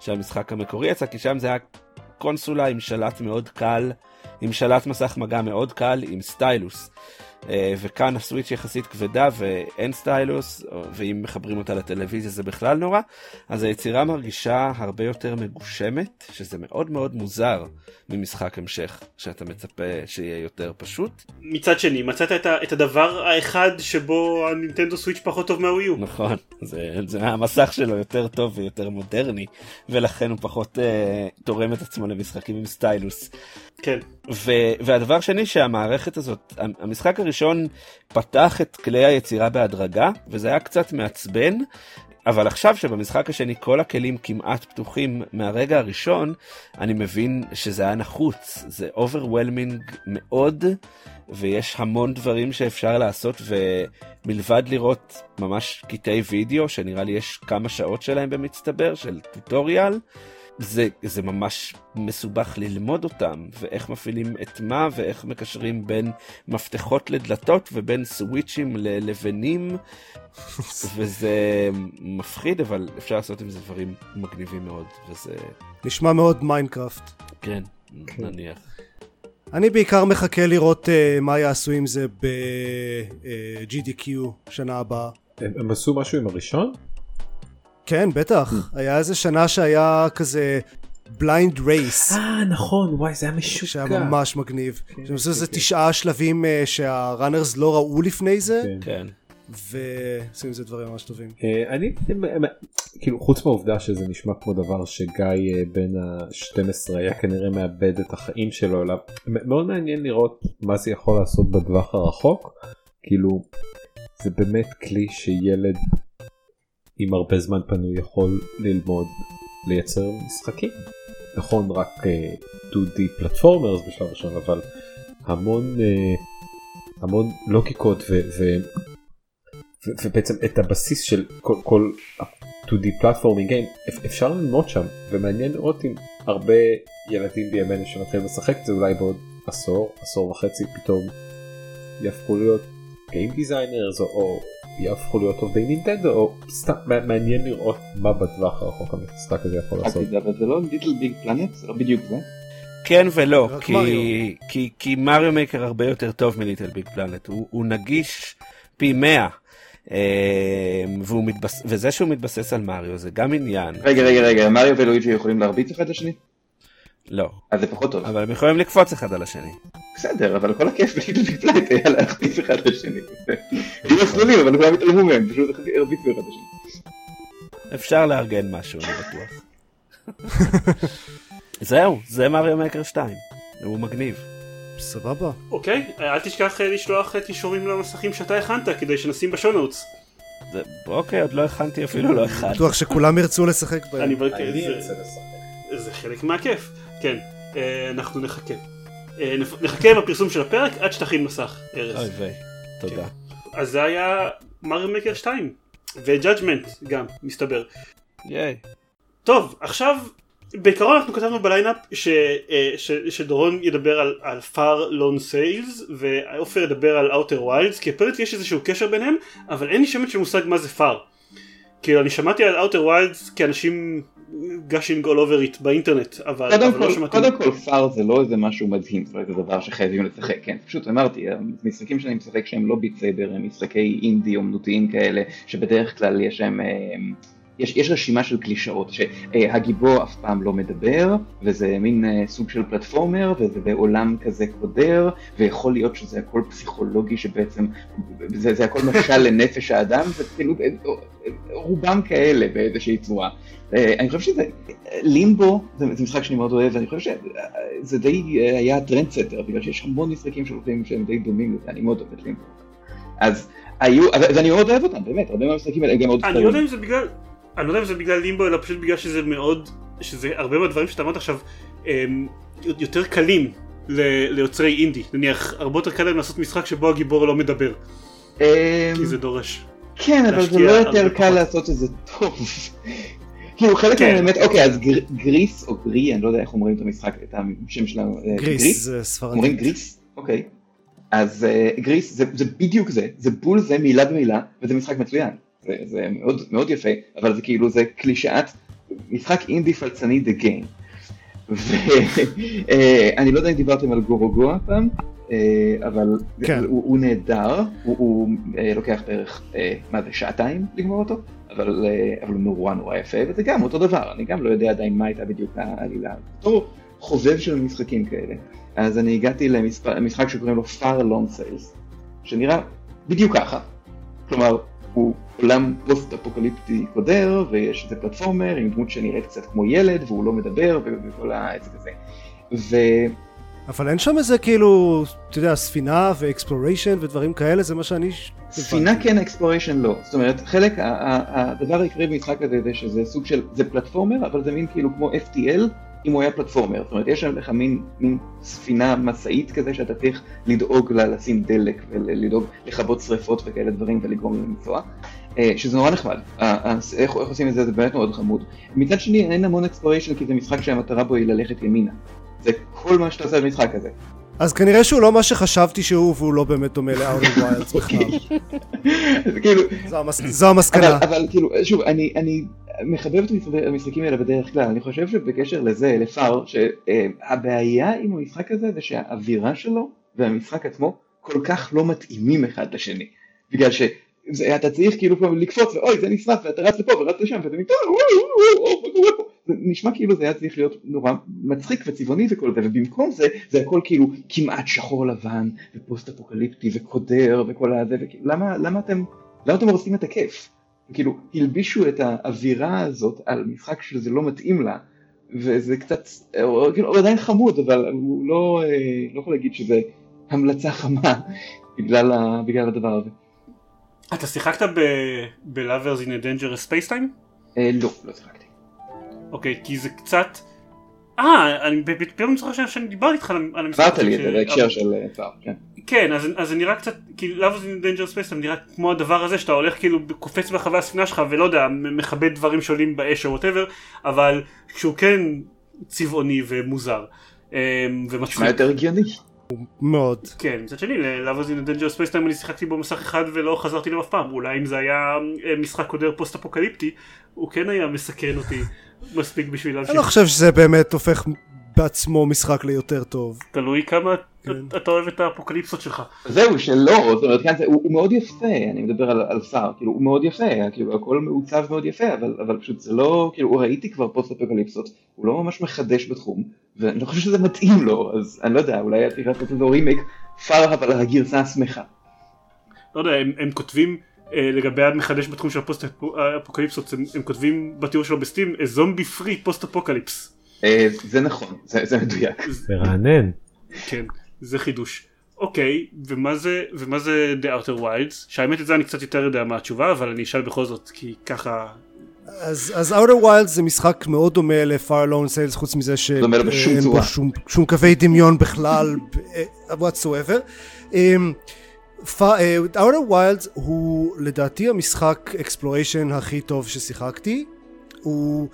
שהמשחק המקורי יצא, כי שם זה היה קונסולה עם שלט מאוד קל, עם שלט מסך מגע מאוד קל, עם סטיילוס, וכאן הסוויץ' יחסית כבדה ואין סטיילוס, ואם מחברים אותה לטלוויזיה זה בכלל נורא, אז היצירה מרגישה הרבה יותר מגושמת, שזה מאוד מאוד מוזר ממשחק המשך שאתה מצפה שיהיה יותר פשוט. מצד שני, מצאת את הדבר האחד שבו הנינטנדו סוויץ' פחות טוב מהוויו. נכון, זה המסך שלו יותר טוב ויותר מודרני, ולכן הוא פחות תורם את עצמו למשחקים עם סטיילוס. כן. והדבר שני שהמערכת הזאת, המשחק הראשון פתח את כלי היצירה בהדרגה, וזה היה קצת מעצבן, אבל עכשיו שבמשחק השני כל הכלים כמעט פתוחים מהרגע הראשון, אני מבין שזה היה נחוץ, זה overwhelming מאוד, ויש המון דברים שאפשר לעשות, ומלבד לראות ממש קטעי וידאו, שנראה לי יש כמה שעות שלהם במצטבר, של טוטוריאל, זה ממש מסובך ללמוד אותם, ואיך מפעילים את מה, ואיך מקשרים בין מפתחות לדלתות, ובין סוויצ'ים ללבנים, וזה מפחיד, אבל אפשר לעשות עם זה דברים מגניבים מאוד, וזה... נשמע מאוד מיינקראפט. כן, נניח. אני בעיקר מחכה לראות מה יעשו עם זה ב-GDQ שנה הבאה. הם עשו משהו עם הראשון? כן, בטח. היה איזה שנה שהיה כזה בליינד רייס. נכון, וואי, זה היה משוקע. שהיה ממש מגניב. אני חושב שזה 9 שלבים שהראנרס לא ראו לפני זה. כן. ועושים זה דברים ממש טובים. אני, כאילו, חוץ מהעובדה שזה נשמע כמו דבר שגיא בן ה-12 היה כנראה מאבד את החיים שלו, אלא מאוד מעניין לראות מה זה יכול לעשות בטווח הרחוק. כאילו, זה באמת כלי שילד... עם הרבה זמן פנוי יכול ללמוד לייצר משחקים. נכון, רק 2D פלטפורמרס בשלב ראשון, אבל המון לוגיקות ובעצם את הבסיס של כל 2D פלטפורמינג גיים אפשר ללמוד שם, ומעניין לראות אם הרבה ילדים בימינו שמתחילים לשחק זה אולי בעוד עשור וחצי פתאום יהפכו להיות גיים דיזיינרס או יהפכו להיות עובדי נינטנדו, או סתם מעניין לראות מה בטווח הרחוק המשחק הזה יכול לעשות. אבל זה לא ליטל ביג פלנט, זה לא בדיוק זה? כן ולא, כי מריו מייקר הרבה יותר טוב מליטל ביג פלנט, הוא נגיש פי 100, וזה שהוא מתבסס על מריו, זה גם עניין. רגע, מריו ולואיג'י יכולים להרביץ אחד לשני? לא. אז זה פחות טוב. אבל הם יכולים לקפוץ אחד על השני. בסדר, אבל כל הכיף בליטל ביג פלנט היה להרביץ אחד על השני. הם מסלולים, אבל כולם התעלמו מהם, פשוט הרביצו אחד השני. אפשר לארגן משהו, אני בטוח. זהו, זה מריו מייקר 2. הוא מגניב. סבבה. אוקיי, אל תשכח לשלוח קישורים למסכים שאתה הכנת, כדי שנשים בשונאוץ. אוקיי, עוד לא הכנתי אפילו לא אחד. בטוח שכולם ירצו לשחק בהם. אני ארצה לשחק. זה חלק מהכיף. כן, אנחנו נחכה. נחכה עם הפרסום של הפרק עד שתכין מסך, ארז. אוי ביי, תודה. אז זה היה מריו מייקר 2, וג'אג'מנט גם, מסתבר. ייי. טוב, עכשיו, בעיקרון אנחנו כתבנו בליינאפ שדורון ידבר על Far Lone Sales, ואופר ידבר על Outer Wilds, כי הפרק יש איזשהו קשר ביניהם, אבל אין לי שמץ של מושג מה זה Far. כאילו, אני שמעתי על Outer Wilds כאנשים gushing all over it באינטרנט, אבל לא שמעתי. קודם כל, Far זה לא איזה משהו מדהים, זאת אומרת, זה דבר שחייבים לשחק, כן? פשוט אמרתי, המשחקים שאני משחק שהם לא ביט סייבר, הם משחקי אינדי אומנותיים כאלה, שבדרך כלל יש להם... יש רשימה של קלישאות שהגיבור אף פעם לא מדבר, וזה מין סוג של פלטפורמר, וזה בעולם כזה קודר, ויכול להיות שזה הכל פסיכולוגי שבעצם, זה הכל משל לנפש האדם, רובם כאלה באיזושהי צורה. אני חושב שזה, לימבו, זה משחק שאני מאוד אוהב, ואני חושב שזה די היה טרנדסטר, בגלל שיש המון משחקים שלוחים שהם די דומים לזה, אני מאוד אוהב את לימבו. אז אני מאוד אוהב אותם, באמת, הרבה מהמשחקים האלה גם עוד קטרים. אני יודע אם זה בגלל... אני לא יודע אם זה בגלל לימבו, אלא פשוט בגלל שזה מאוד, שזה הרבה מהדברים שאתה אמרת עכשיו, יותר קלים ליוצרי אינדי. נניח, הרבה יותר קל להם לעשות משחק שבו הגיבור לא מדבר. כי זה דורש. כן, אבל זה לא יותר קל לעשות שזה טוב. כאילו, חלק מהאמת, אוקיי, אז גריס או גרי, אני לא יודע איך אומרים את המשחק, את השם שלנו. גריס, זה ספרדית. אומרים גריס? אוקיי. אז גריס, זה בדיוק זה, זה בול זה, מילה במילה, וזה משחק מצוין. זה מאוד, מאוד יפה, אבל זה כאילו, זה קלישאת, משחק אינדי פלצני The Game. ואני לא יודע אם דיברתם על גורוגו הפעם, אבל הוא נהדר, הוא לוקח בערך, מה זה, שעתיים לגמור אותו, אבל הוא נורא נורא יפה, וזה גם אותו דבר, אני גם לא יודע עדיין מה הייתה בדיוק העלילה. אותו חובב של משחקים כאלה. אז אני הגעתי למשחק שקוראים לו Far Lone Sales, שנראה בדיוק ככה. כלומר, הוא עולם פוסט-אפוקליפטי קודר, ויש איזה פלטפורמר עם דמות שנראית קצת כמו ילד, והוא לא מדבר, וכל העצת הזה. אבל אין שם איזה כאילו, אתה יודע, ספינה ואקספלוריישן ודברים כאלה, זה מה שאני... ספינה כן, אקספלוריישן לא. זאת אומרת, חלק, הדבר העיקרי במשחק הזה זה שזה סוג של, זה פלטפורמר, אבל זה מין כאילו כמו FTL, אם הוא היה פלטפורמר. זאת אומרת, יש שם לך מין ספינה מסעית כזה שאתה צריך לדאוג לשים דלק ולדאוג לכבות שריפות וכאלה דברים ולגרום למצוא, שזה נורא נחמד. איך עושים את זה? זה באמת מאוד חמוד. מצד שני, אין המון אקספלוריישן כי זה משחק שהמטרה בו היא ללכת ימינה. זה כל מה שאתה עושה במשחק הזה. אז כנראה שהוא לא מה שחשבתי שהוא, והוא לא באמת דומה ל-Outer Wilds בכלל. זו המסקנה. אבל כאילו, שוב, אני מחבב את המשחקים האלה בדרך כלל, אני חושב שבקשר לזה, לפאר, שהבעיה עם המשחק הזה זה שהאווירה שלו והמשחק עצמו כל כך לא מתאימים אחד לשני. בגלל שאתה צריך כאילו פעם לקפוץ, ואוי, זה נשרף, ואתה רץ לפה ורץ לשם, ואתה מתאר, וואו, זה נשמע כאילו זה היה צריך להיות נורא מצחיק וצבעוני וכל זה, ובמקום זה, זה הכל כאילו כמעט שחור לבן, ופוסט-אפוקליפטי, וקודר, וכל הזה, למה אתם הורסים את הכיף? כאילו, הלבישו את האווירה הזאת על משחק שזה לא מתאים לה, וזה קצת, הוא עדיין חמוד, אבל הוא לא יכול להגיד שזה המלצה חמה בגלל הדבר הזה. אתה שיחקת ב-Lovers in a Dangerous Space Time? לא שיחקתי. אוקיי, כי זה קצת... אני בפעם זוכר שאני דיברתי איתך על המשחק. עברת לי את זה בהקשר של פעם, כן. כן, אז זה נראה קצת, כאילו, Love is in Danger Space, זה נראה כמו הדבר הזה, שאתה הולך כאילו, קופץ בחווה הספינה שלך, ולא יודע, מכבד דברים שעולים באש או whatever, אבל כשהוא כן צבעוני ומוזר. ומצחיק. מה יותר רגיוני? מאוד. כן, מצד שני, Love is in Danger Space, אני שיחקתי בו מסך אחד ולא חזרתי לו אף פעם. אולי אם זה היה משחק קודר פוסט-אפוקליפטי, הוא כן היה מסקרן אותי. מספיק בשביל להמשיך. אני לא חושב שזה באמת הופך בעצמו משחק ליותר טוב. תלוי כמה אתה אוהב את האפוקליפסות שלך. זהו, שלא, זאת אומרת, הוא מאוד יפה, אני מדבר על שר, כאילו, הוא מאוד יפה, כאילו, הכל מעוצב מאוד יפה, אבל פשוט זה לא, כאילו, ראיתי כבר פוסט-אפוקליפסות, הוא לא ממש מחדש בתחום, ואני לא חושב שזה מתאים לו, אז אני לא יודע, אולי הייתי רוצה לעשות איזה רימייק, פאר, אבל הגרסה השמחה. לא יודע, הם כותבים... לגבי המחדש בתחום של הפוסט-אפוקליפסות, הם כותבים בתיאור שלו בסטים, זומבי פרי פוסט-אפוקליפס. זה נכון, זה מדויק. זה רענן. כן, זה חידוש. אוקיי, ומה זה The Outer Wilds? שהאמת את זה אני קצת יותר יודע מה התשובה, אבל אני אשאל בכל זאת, כי ככה... אז Outer Wilds זה משחק מאוד דומה ל-Far Alone Sales, חוץ מזה שאין בו שום קווי דמיון בכלל, whatsoever. Outer Wilds הוא לדעתי המשחק exploration הכי טוב ששיחקתי. הוא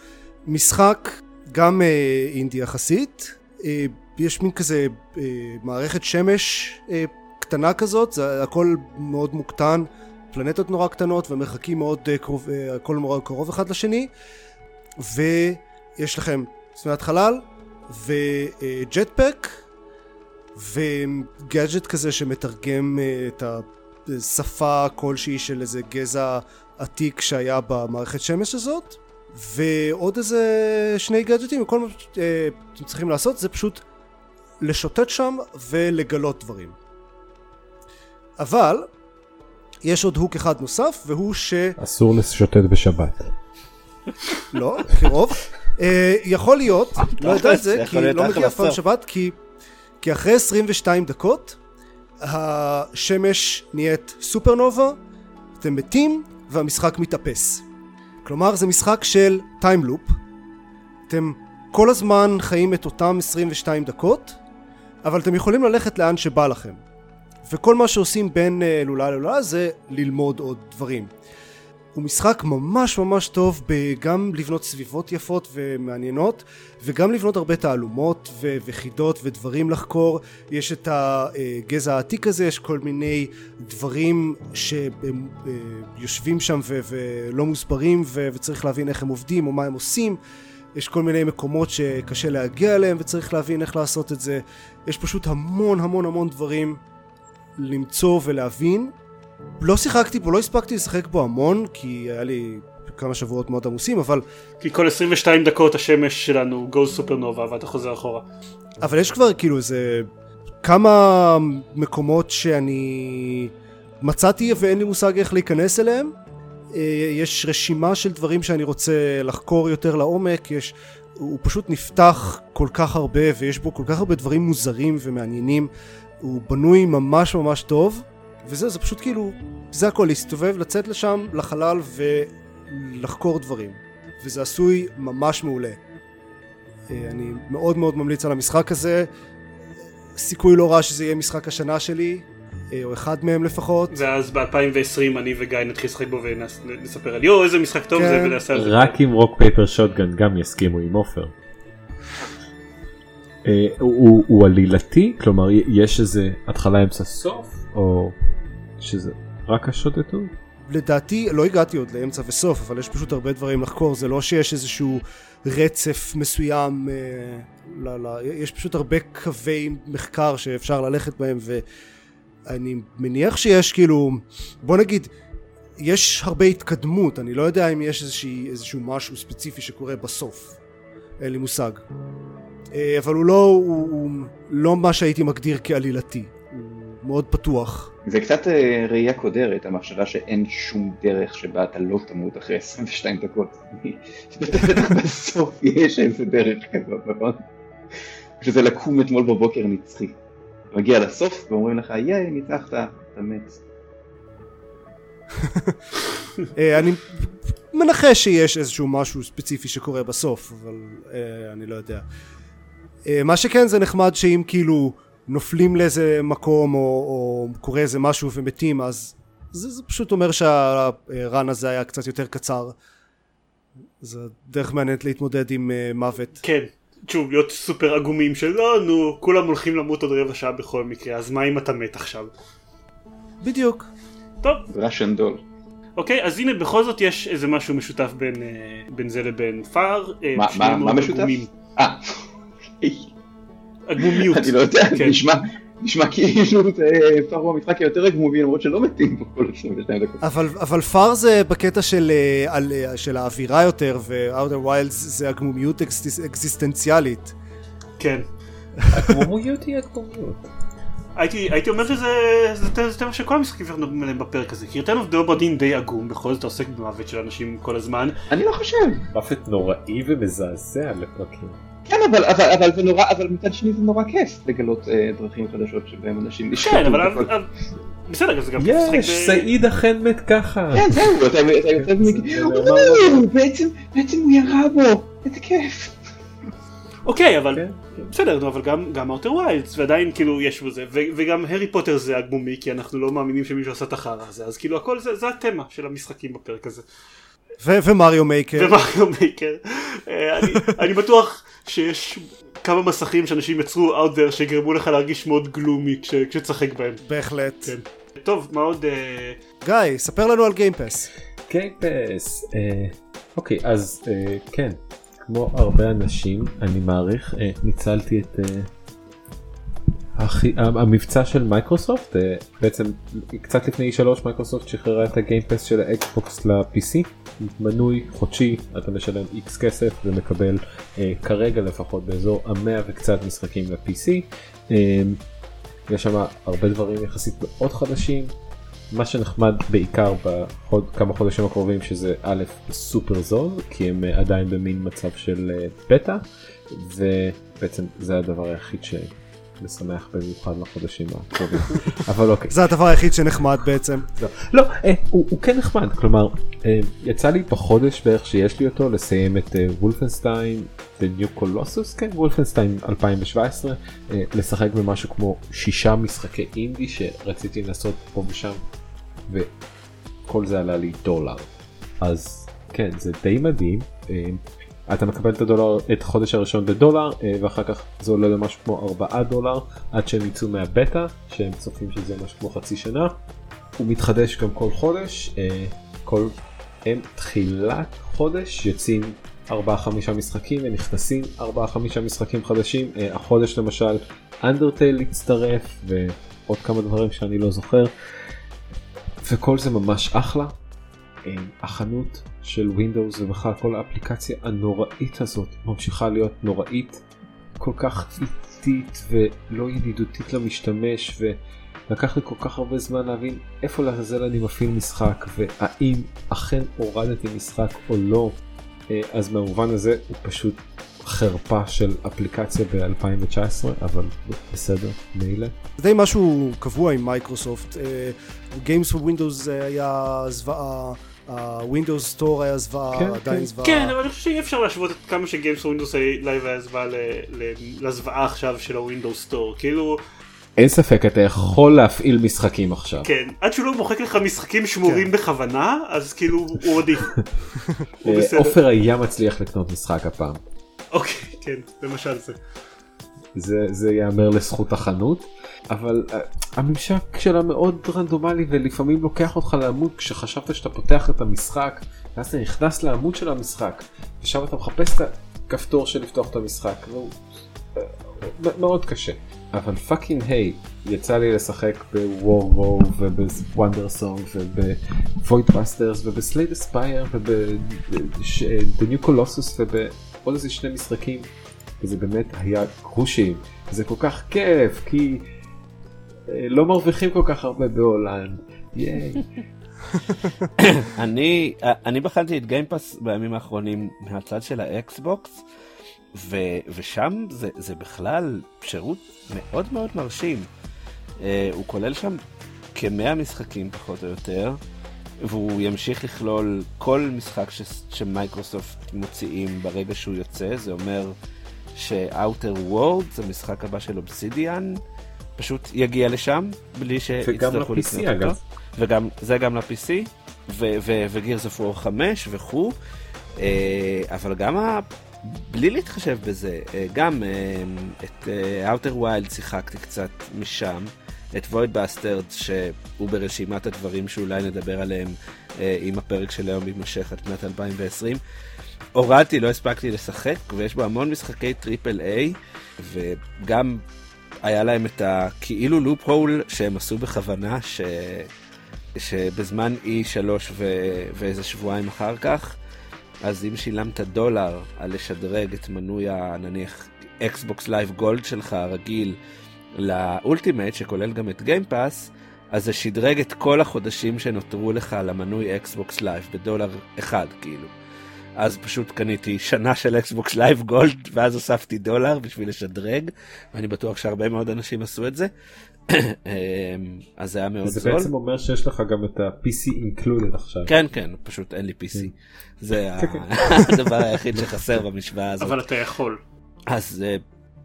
משחק גם אינדי יחסית, יש מין כזה מערכת שמש קטנה כזאת, זה הכל מאוד מוקטן, פלנטות נורא קטנות ומרחקים מאוד קרוב, הכל מאוד קרוב אחד לשני, ויש לכם ספינת חלל וג'ט פק וגאדג'ט כזה שמתרגם את השפה כלשהי של איזה גזע עתיק שהיה במערכת שמש הזאת, ועוד איזה שני גאדג'טים. וכל מה שאתם צריכים לעשות זה פשוט לשוטט שם ולגלות דברים. אבל יש עוד הוק אחד נוסף, והוא ש... אסור לשוטט בשבת. לא, כרוב. יכול להיות, לא יודע את זה, כי לא מגיע פעם שבת, כי אחרי 22 דקות, השמש נהיית סופרנובה, אתם מתים, והמשחק מתאפס. כלומר, זה משחק של טיימלופ. אתם כל הזמן חיים את אותם 22 דקות, אבל אתם יכולים ללכת לאן שבא לכם. וכל מה שעושים בין לולה לולה זה ללמוד עוד דברים. הוא משחק ממש ממש טוב גם לבנות סביבות יפות ומעניינות, וגם לבנות הרבה תעלומות וחידות ודברים לחקור. יש את הגזע העתיק הזה, יש כל מיני דברים שיושבים שם ולא מוסברים וצריך להבין איך הם עובדים או מה הם עושים. יש כל מיני מקומות שקשה להגיע אליהם וצריך להבין איך לעשות את זה. יש פשוט המון המון המון דברים למצוא ולהבין. לא שיחקתי פה, לא הספקתי לשחק בו המון, כי היה לי כמה שבועות מאוד עמוסים, אבל... כי כל 22 דקות השמש שלנו גו סופרנובה, ואתה חוזר אחורה. אבל יש כבר כאילו איזה... כמה מקומות שאני מצאתי ואין לי מושג איך להיכנס אליהם. יש רשימה של דברים שאני רוצה לחקור יותר לעומק, יש... הוא פשוט נפתח כל כך הרבה, ויש בו כל כך הרבה דברים מוזרים ומעניינים. הוא בנוי ממש ממש טוב, וזה, זה פשוט כאילו, זה הכל, להסתובב, לצאת לשם, לחלל ולחקור דברים, וזה עשוי ממש מעולה. אני מאוד מאוד ממליץ על המשחק הזה, סיכוי לא רע שזה יהיה משחק השנה שלי, או אחד מהם לפחות. ואז ב-2020 אני וגיא נתחיל לשחק בו ונספר על יו, איזה משחק טוב זה, ונעשה על זה. רק עם רוק פייפר שוטגן גם יסכימו עם אופר. הוא עלילתי, כלומר יש איזה התחלה אמצע סוף, או שזה רק השוטטות? לדעתי לא הגעתי עוד לאמצע וסוף, אבל יש פשוט הרבה דברים לחקור, זה לא שיש איזשהו רצף מסוים, יש פשוט הרבה קווי מחקר שאפשר ללכת בהם, ואני מניח שיש כאילו, בוא נגיד, יש הרבה התקדמות, אני לא יודע אם יש איזשהו משהו ספציפי שקורה בסוף, אין לי מושג. אבל הוא לא מה שהייתי מגדיר כעלילתי, הוא מאוד פתוח. זה קצת ראייה קודרת, המחשבה שאין שום דרך שבה אתה לא תמות אחרי 22 דקות. בסוף יש איזה דרך כזאת, נכון? כשזה לקום אתמול בבוקר נצחי. מגיע לסוף ואומרים לך, יאי, ניצחת, אתה מת. אני מנחש שיש איזשהו משהו ספציפי שקורה בסוף, אבל אני לא יודע. מה שכן, זה נחמד שאם כאילו נופלים לאיזה מקום או קורה איזה משהו ומתים, אז זה פשוט אומר שהרן הזה היה קצת יותר קצר. זה דרך מעניינת להתמודד עם מוות. כן, שוב, להיות סופר עגומים שלא, נו, כולם הולכים למות עוד רבע שעה בכל מקרה, אז מה אם אתה מת עכשיו? בדיוק. טוב. ראשן דול. אוקיי, אז הנה בכל זאת יש איזה משהו משותף בין זה לבין פאר. מה משותף? הגמומיות. אני לא יודע, נשמע כאילו פאר הוא המשחק היותר הגמומי, למרות שלא מתים בכל 22 דקות. אבל פאר זה בקטע של האווירה יותר, ו-Outer Wilds זה הגמומיות אקזיסטנציאלית. כן. הגמומיות היא הגמומיות. הייתי אומר שזה מה שכל המשחקים נותנים עליהם בפרק הזה, כי Return of the Obra Dinn די עגום, בכל זאת עוסק במוות של אנשים כל הזמן. אני לא חושב. מוות נוראי ומזעזע לפרקים. כן, אבל מצד שני זה נורא כיף לגלות דרכים חדשות שבהם אנשים נשתו. כן, אבל בסדר, זה גם משחק... יש, סעיד אכן מת ככה. כן, זהו, אתה יוצא ומגיד, בעצם הוא ירה בו, איזה כיף. אוקיי, אבל בסדר, אבל גם Outer Wilds, ועדיין כאילו יש בזה, וגם הרי פוטר זה אגמומי, כי אנחנו לא מאמינים שמישהו עשה את החרא הזה, אז כאילו הכל זה התמה של המשחקים בפרק הזה. ומריו מייקר. אני בטוח שיש כמה מסכים שאנשים יצרו out there שגרמו לך להרגיש מאוד גלומי כשצחק בהם. בהחלט. טוב, מה עוד? גיא, ספר לנו על גיימפס. גיימפס. אוקיי, אז כן. כמו הרבה אנשים, אני מעריך, ניצלתי את המבצע של מייקרוסופט. בעצם קצת לפני 3 מייקרוסופט שחררה את הגיימפס של האקסבוקס ל-PC, מנוי חודשי, אתה משלם X כסף ומקבל כרגע לפחות באזור 100 וקצת משחקים ל-PC. יש שם הרבה דברים יחסית מאוד חדשים. מה שנחמד בעיקר בכמה חודשים הקרובים שזה א' סופר זול, כי הם עדיין במין מצב של בטא, ובעצם זה הדבר היחיד שמשמח במיוחד לחודשים הקרובים. אבל אוקיי. זה הדבר היחיד שנחמד בעצם. לא, הוא כן נחמד, כלומר, יצא לי בחודש בערך שיש לי אותו לסיים את וולפנשטיין, The New Colossus, כן, וולפנשטיין 2017, לשחק במשהו כמו 6 משחקי אינדי שרציתי לנסות פה ושם, וכל זה עלה לי $1. אז כן, זה די מדהים. אתה מקבל את הדולר, את החודש הראשון $1, ואחר כך זה עולה למשהו כמו $4, עד שהם יצאו מהבטא, שהם צופים שזה משהו כמו חצי שנה. הוא מתחדש גם כל חודש, הם תחילת חודש יוצאים 4-5 משחקים, ונכנסים 4-5 משחקים חדשים. החודש למשל, אנדרטייל הצטרף, ועוד כמה דברים שאני לא זוכר. וכל זה ממש אחלה. החנות של Windows ובכלל כל האפליקציה הנוראית הזאת ממשיכה להיות נוראית, כל כך איטית ולא ידידותית למשתמש, ולקח לי כל כך הרבה זמן להבין איפה להזל אני מפעיל משחק, והאם אכן הורדתי משחק או לא. אז במובן הזה הוא פשוט חרפה של אפליקציה ב-2019, אבל בסדר, נעילה. זה די משהו קבוע עם מייקרוסופט. Games for Windows היה זוועה, Windows Store היה זוועה, עדיין זוועה. כן, אבל אני חושב שאי אפשר להשוות את כמה ש-Games for Windows Live היה זוועה לזוועה עכשיו של ה-Windows Store. כאילו... אין ספק, אתה יכול להפעיל משחקים עכשיו. כן, עד שהוא לא מוחק לך משחקים שמורים בכוונה, אז כאילו הוא עדיף. אופר היה מצליח לקנות משחק הפעם. אוקיי, כן, למשל זה. זה יאמר לזכות החנות, אבל הממשק שלה מאוד רנדומלי, ולפעמים לוקח אותך לעמוד כשחשבת שאתה פותח את המשחק, ואז אתה נכנס לעמוד של המשחק, ושם אתה מחפש את הכפתור של לפתוח את המשחק, והוא מאוד קשה. אבל פאקינג היי, יצא לי לשחק ב-WarWow וב-WonderSong וב-Voidbusters וב-Slay the Spire וב-The New Colossus ובעוד איזה 2 משחקים, וזה באמת היה גרושים. זה כל כך כיף, כי לא מרוויחים כל כך הרבה בהולנד. ייי. אני בחנתי את גיימפס בימים האחרונים מהצד של האקסבוקס, ושם זה בכלל שירות מאוד מאוד מרשים. הוא כולל שם כ100 משחקים פחות או יותר, והוא ימשיך לכלול כל משחק שמייקרוסופט מוציאים ברגע שהוא יוצא. זה אומר ש-Outer Worlds, המשחק הבא של אובסידיאן, פשוט יגיע לשם בלי שיצטרכו לקנות אותו. וגם זה גם ל-PC, ו-Gears of War 5 וכו'. אבל גם בלי להתחשב בזה, גם את Outer Wild שיחקתי קצת משם, את Voidbusters שהוא ברשימת הדברים שאולי נדבר עליהם עם הפרק של היום מתמשך עד שנת 2020, הורדתי, לא הספקתי לשחק, ויש בו המון משחקי טריפל איי, וגם היה להם את הכאילו לופ הול שהם עשו בכוונה, שבזמן E3 ואיזה שבועיים אחר כך, אז אם שילמת $1 על לשדרג את מנוי נניח Xbox Live Gold שלך הרגיל לאולטימט שכולל גם את Game Pass, אז זה שדרג את כל החודשים שנותרו לך למנוי Xbox Live $1 כאילו. אז פשוט קניתי שנה של אקסבוקס לייב גולד, ואז הוספתי דולר בשביל לשדרג, ואני בטוח שהרבה מאוד אנשים עשו את זה. אז זה היה מאוד זול. זה בעצם אומר שיש לך גם את ה-PC included עכשיו. כן, כן, פשוט אין לי PC. זה הדבר היחיד שחסר במשוואה הזאת. אבל אתה יכול. אז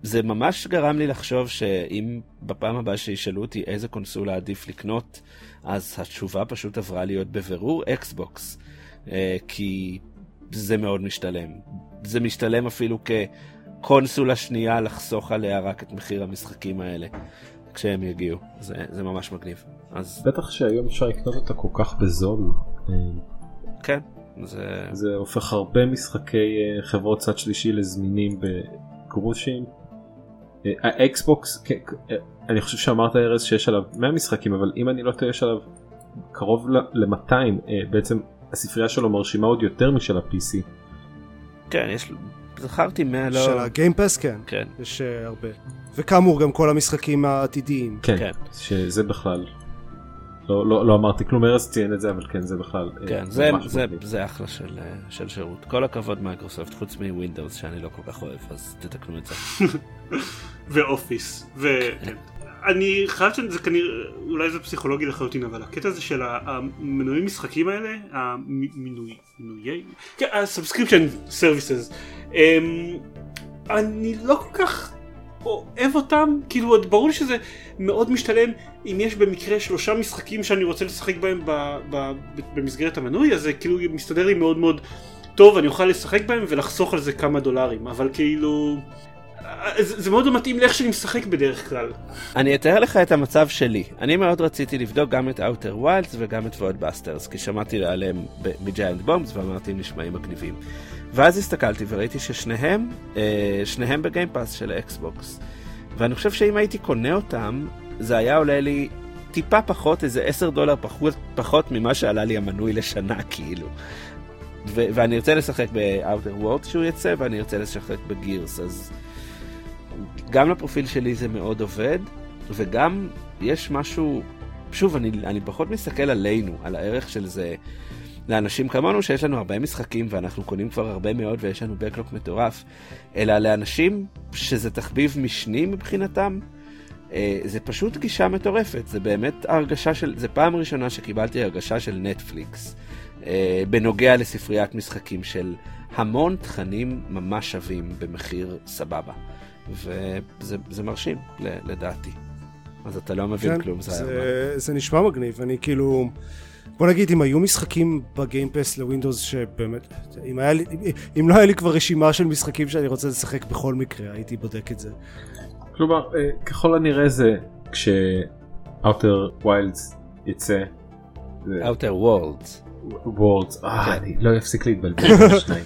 זה ממש גרם לי לחשוב שאם בפעם הבאה שישאלו אותי איזה קונסולה עדיף לקנות, אז התשובה פשוט עברה להיות בבירור אקסבוקס. כי זה מאוד משתלם. זה משתלם אפילו כקונסולה שנייה לחסוך עליה רק את מחיר המשחקים האלה. כשהם יגיעו. זה ממש מגניב. אז... בטח שהיום אפשר לקנות אותה כל כך בזול. כן. זה הופך הרבה משחקי חברות צד שלישי לזמינים בגרושים. האקסבוקס, אני חושב שאמרת הרז שיש עליו 100 משחקים, אבל אם אני לא טועה יש עליו קרוב ל-200. בעצם הספרייה שלו מרשימה עוד יותר משל ה-PC. כן, יש... זכרתי 100 לא... של הגיימפס, כן. כן. יש הרבה. וכאמור גם כל המשחקים העתידיים. כן, שזה בכלל. לא אמרתי כלום, הרס ציין את זה, אבל כן, זה בכלל. כן, זה אחלה של שירות. כל הכבוד מייקרוסופט, חוץ מווינדאוס, שאני לא כל כך אוהב, אז תתקנו את זה. ואופיס. אני חייב שזה כנראה, אולי זה פסיכולוגי לחלוטין, אבל הקטע הזה של המנויים משחקים האלה, המנויי, ה-subscription services, אני לא כל כך... אוהב אותם, כאילו עוד ברור שזה מאוד משתלם אם יש במקרה 3 משחקים שאני רוצה לשחק בהם במסגרת המנוי, אז זה כאילו מסתדר לי מאוד מאוד טוב, אני אוכל לשחק בהם ולחסוך על זה כמה דולרים, אבל כאילו זה מאוד מתאים לאיך שאני משחק בדרך כלל. אני אתאר לך את המצב שלי, אני מאוד רציתי לבדוק גם את Outer Wilds וגם את Void Busters, כי שמעתי עליהם מ-Giant Bombs ואמרתי נשמעים מגניבים. ואז הסתכלתי וראיתי ששניהם בגיימפאס של האקסבוקס. ואני חושב שאם הייתי קונה אותם, זה היה עולה לי טיפה פחות, איזה $10 פחות ממה שעלה לי המנוי לשנה, כאילו. ואני ארצה לשחק ב-Outer World שהוא יצא, ואני ארצה לשחק בגירס. אז גם לפרופיל שלי זה מאוד עובד, וגם יש משהו... שוב, אני פחות מסתכל עלינו, על הערך של זה... לאנשים כמונו שיש לנו הרבה משחקים ואנחנו קונים כבר הרבה מאוד ויש לנו בקלוק מטורף, אלא לאנשים שזה תחביב משני מבחינתם, זה פשוט גישה מטורפת, זה באמת הרגשה של, זה פעם ראשונה שקיבלתי הרגשה של נטפליקס, בנוגע לספריית משחקים של המון תכנים ממש שווים במחיר סבבה, וזה מרשים לדעתי, אז אתה לא מבין כלום. זה נשמע מגניב, אני כאילו... בוא נגיד, אם היו משחקים בגיימפס לווינדוס שבאמת, אם לא היה לי כבר רשימה של משחקים שאני רוצה לשחק בכל מקרה, הייתי בודק את זה. כלומר, ככל הנראה זה כש-Outer Wilds יצא. Outer Worlds. Worlds, אני לא אפסיק להתבלבל את השניים.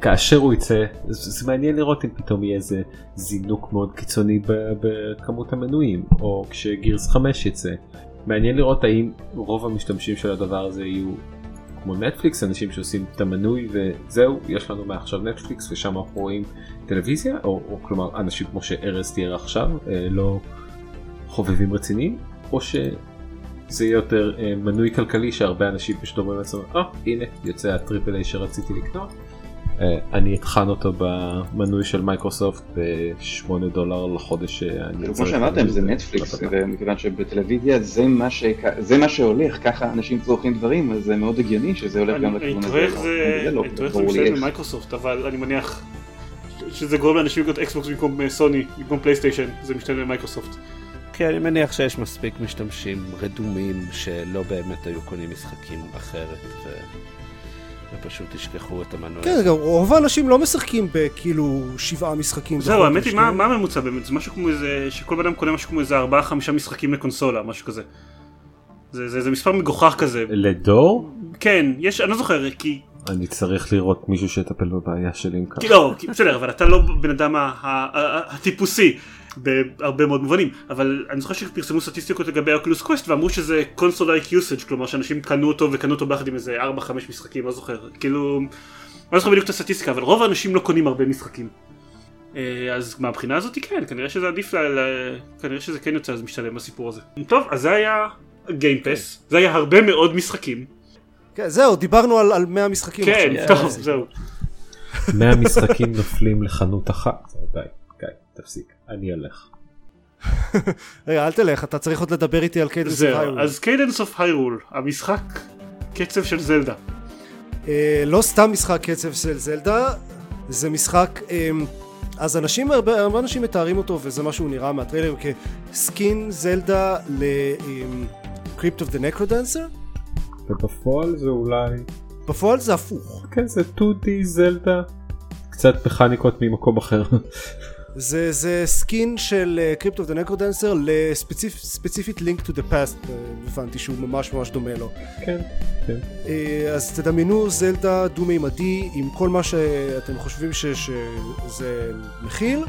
כאשר הוא יצא, זה מעניין לראות אם פתאום יהיה איזה זינוק מאוד קיצוני בכמות המנויים, או כשגירס 5 יצא. מעניין לראות האם רוב המשתמשים של הדבר הזה יהיו כמו נטפליקס, אנשים שעושים את המנוי וזהו, יש לנו מעכשיו נטפליקס ושם אנחנו רואים טלוויזיה, או כלומר אנשים כמו שארז תיאר עכשיו, לא חובבים רציניים, או שזה יותר מנוי כלכלי שהרבה אנשים פשוט אומרים לעצמם, הנה יוצא הטריפל איי שרציתי לקנות, אני אתחן אותו במנוי של מייקרוסופט $8 לחודש. כמו שאמרתם, זה נטפליקס, ומכיוון שבטלוויזיה זה מה שהולך, ככה אנשים צורכים דברים, אז זה מאוד הגיוני שזה הולך גם לכיוון הזה. אני אתורך למשל במייקרוסופט, אבל אני מניח שזה גורם לאנשים לקנות אקסבוקס במקום סוני, במקום פלייסטיישן, זה משתנה למייקרוסופט. כן, אני מניח שיש מספיק משתמשים רדומים שלא באמת היו קונים משחקים אחרת, ופשוט ישכחו את המנוע. כן, גם רוב האנשים לא משחקים בכאילו 7 משחקים. זהו, האמת היא, מה הממוצע באמת? זה משהו כמו איזה, שכל בן אדם קונה משהו כמו איזה 4-5 משחקים לקונסולה, משהו כזה. זה מספר מגוחך כזה. לדור? כן, יש, אני לא זוכר, כי... אני צריך לראות מישהו שיטפל בבעיה שלי עם כך. לא, בסדר, אבל אתה לא בן אדם הטיפוסי בהרבה מאוד מובנים, אבל אני זוכר שפרסמו סטטיסטיקות לגבי האוקולוס קווסט ואמרו שזה קונסולייק יוסאג', כלומר שאנשים קנו אותו וקנו אותו ביחד עם איזה 4-5 משחקים, לא זוכר, כאילו, לא זוכר בדיוק את הסטטיסטיקה, אבל רוב האנשים לא קונים הרבה משחקים, אז מהבחינה הזאת כן, כנראה שזה עדיף, כנראה שזה כן יוצא, אז משתלם הסיפור הזה. טוב, אז זה היה גיימפס, זה היה הרבה מאוד משחקים, כן, זהו, דיברנו על 100 משחקים. כן, טוב, זהו. 100 משחקים נופלים לחנות אחת. די, תפסיק, אני אלך. רגע, אל תלך, אתה צריך עוד לדבר איתי על קיידנס אוף היירול. אז קיידנס אוף היירול, המשחק קצב של זלדה. לא סתם משחק קצב של זלדה, זה משחק... אז אנשים, הרבה אנשים מתארים אותו, וזה מה שהוא נראה מהטריילר, כסקין זלדה לקריפט אוף דה נקרודנסר. ובפועל זה אולי... בפועל זה הפוך. כן, זה 2D זלדה. קצת מכניקות ממקום אחר. זה סקין של Crypt of the Necrodancer לספציפית Link to the Past, הבנתי שהוא ממש ממש דומה לו. כן, כן. אז תדמיינו זלדה דו-מימדי עם כל מה שאתם חושבים שזה מכיל,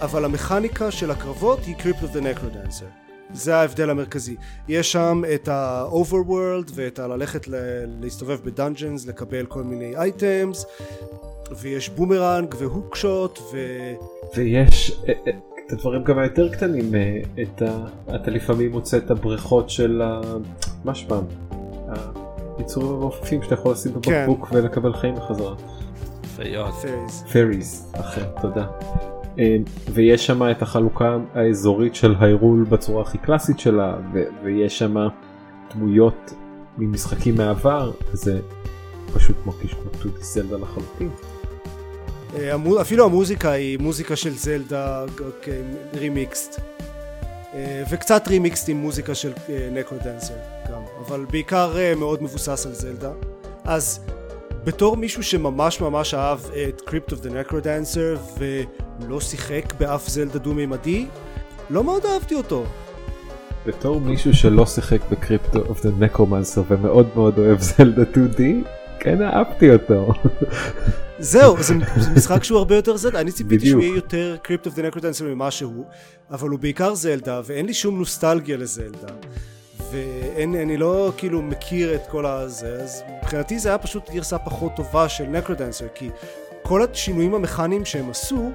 אבל המכניקה של הקרבות היא Crypt of the Necrodancer. זה ההבדל המרכזי. יש שם את ה-overworld ואת הללכת להסתובב בדאנג'נס, לקבל כל מיני אייטמס, ויש בומרנג והוקשוט ויש את הדברים גם היותר קטנים, אתה לפעמים מוצא את הבריכות של מה שמם היצורים המעופפים שאתה יכול לשים בבקבוק ולקבל חיים בחזרה. פייריז, אחר, תודה. ויש שם את החלוקה האזורית של היירול בצורה הכי קלאסית שלה, ויש שם דמויות ממשחקים מהעבר, זה פשוט מרגיש כמו 2D זלדה לחלוטין. אפילו המוזיקה היא מוזיקה של זלדה רימיקסט, וקצת רימיקסט עם מוזיקה של נקרודנסר גם, אבל בעיקר מאוד מבוסס על זלדה. אז בתור מישהו שממש ממש אהב את Crypt of the Necrodancer ולא שיחק באף זלדה דו-מימדי, לא מאוד אהבתי אותו. בתור מישהו שלא שיחק ב-Crypt of the Necromancer ומאוד מאוד אוהב זלדה 2D, כן אהבתי אותו. זהו, זה משחק שהוא הרבה יותר זלדה. אני ציפיתי שהוא יהיה יותר Crypt of the Necrodancer ממה שהוא, אבל הוא בעיקר זלדה, ואין לי שום נוסטלגיה לזלדה. ואני לא כאילו מכיר את כל הזה, אז מבחינתי זה היה פשוט גרסה פחות טובה של נקרודנסר, כי כל השינויים המכניים שהם עשו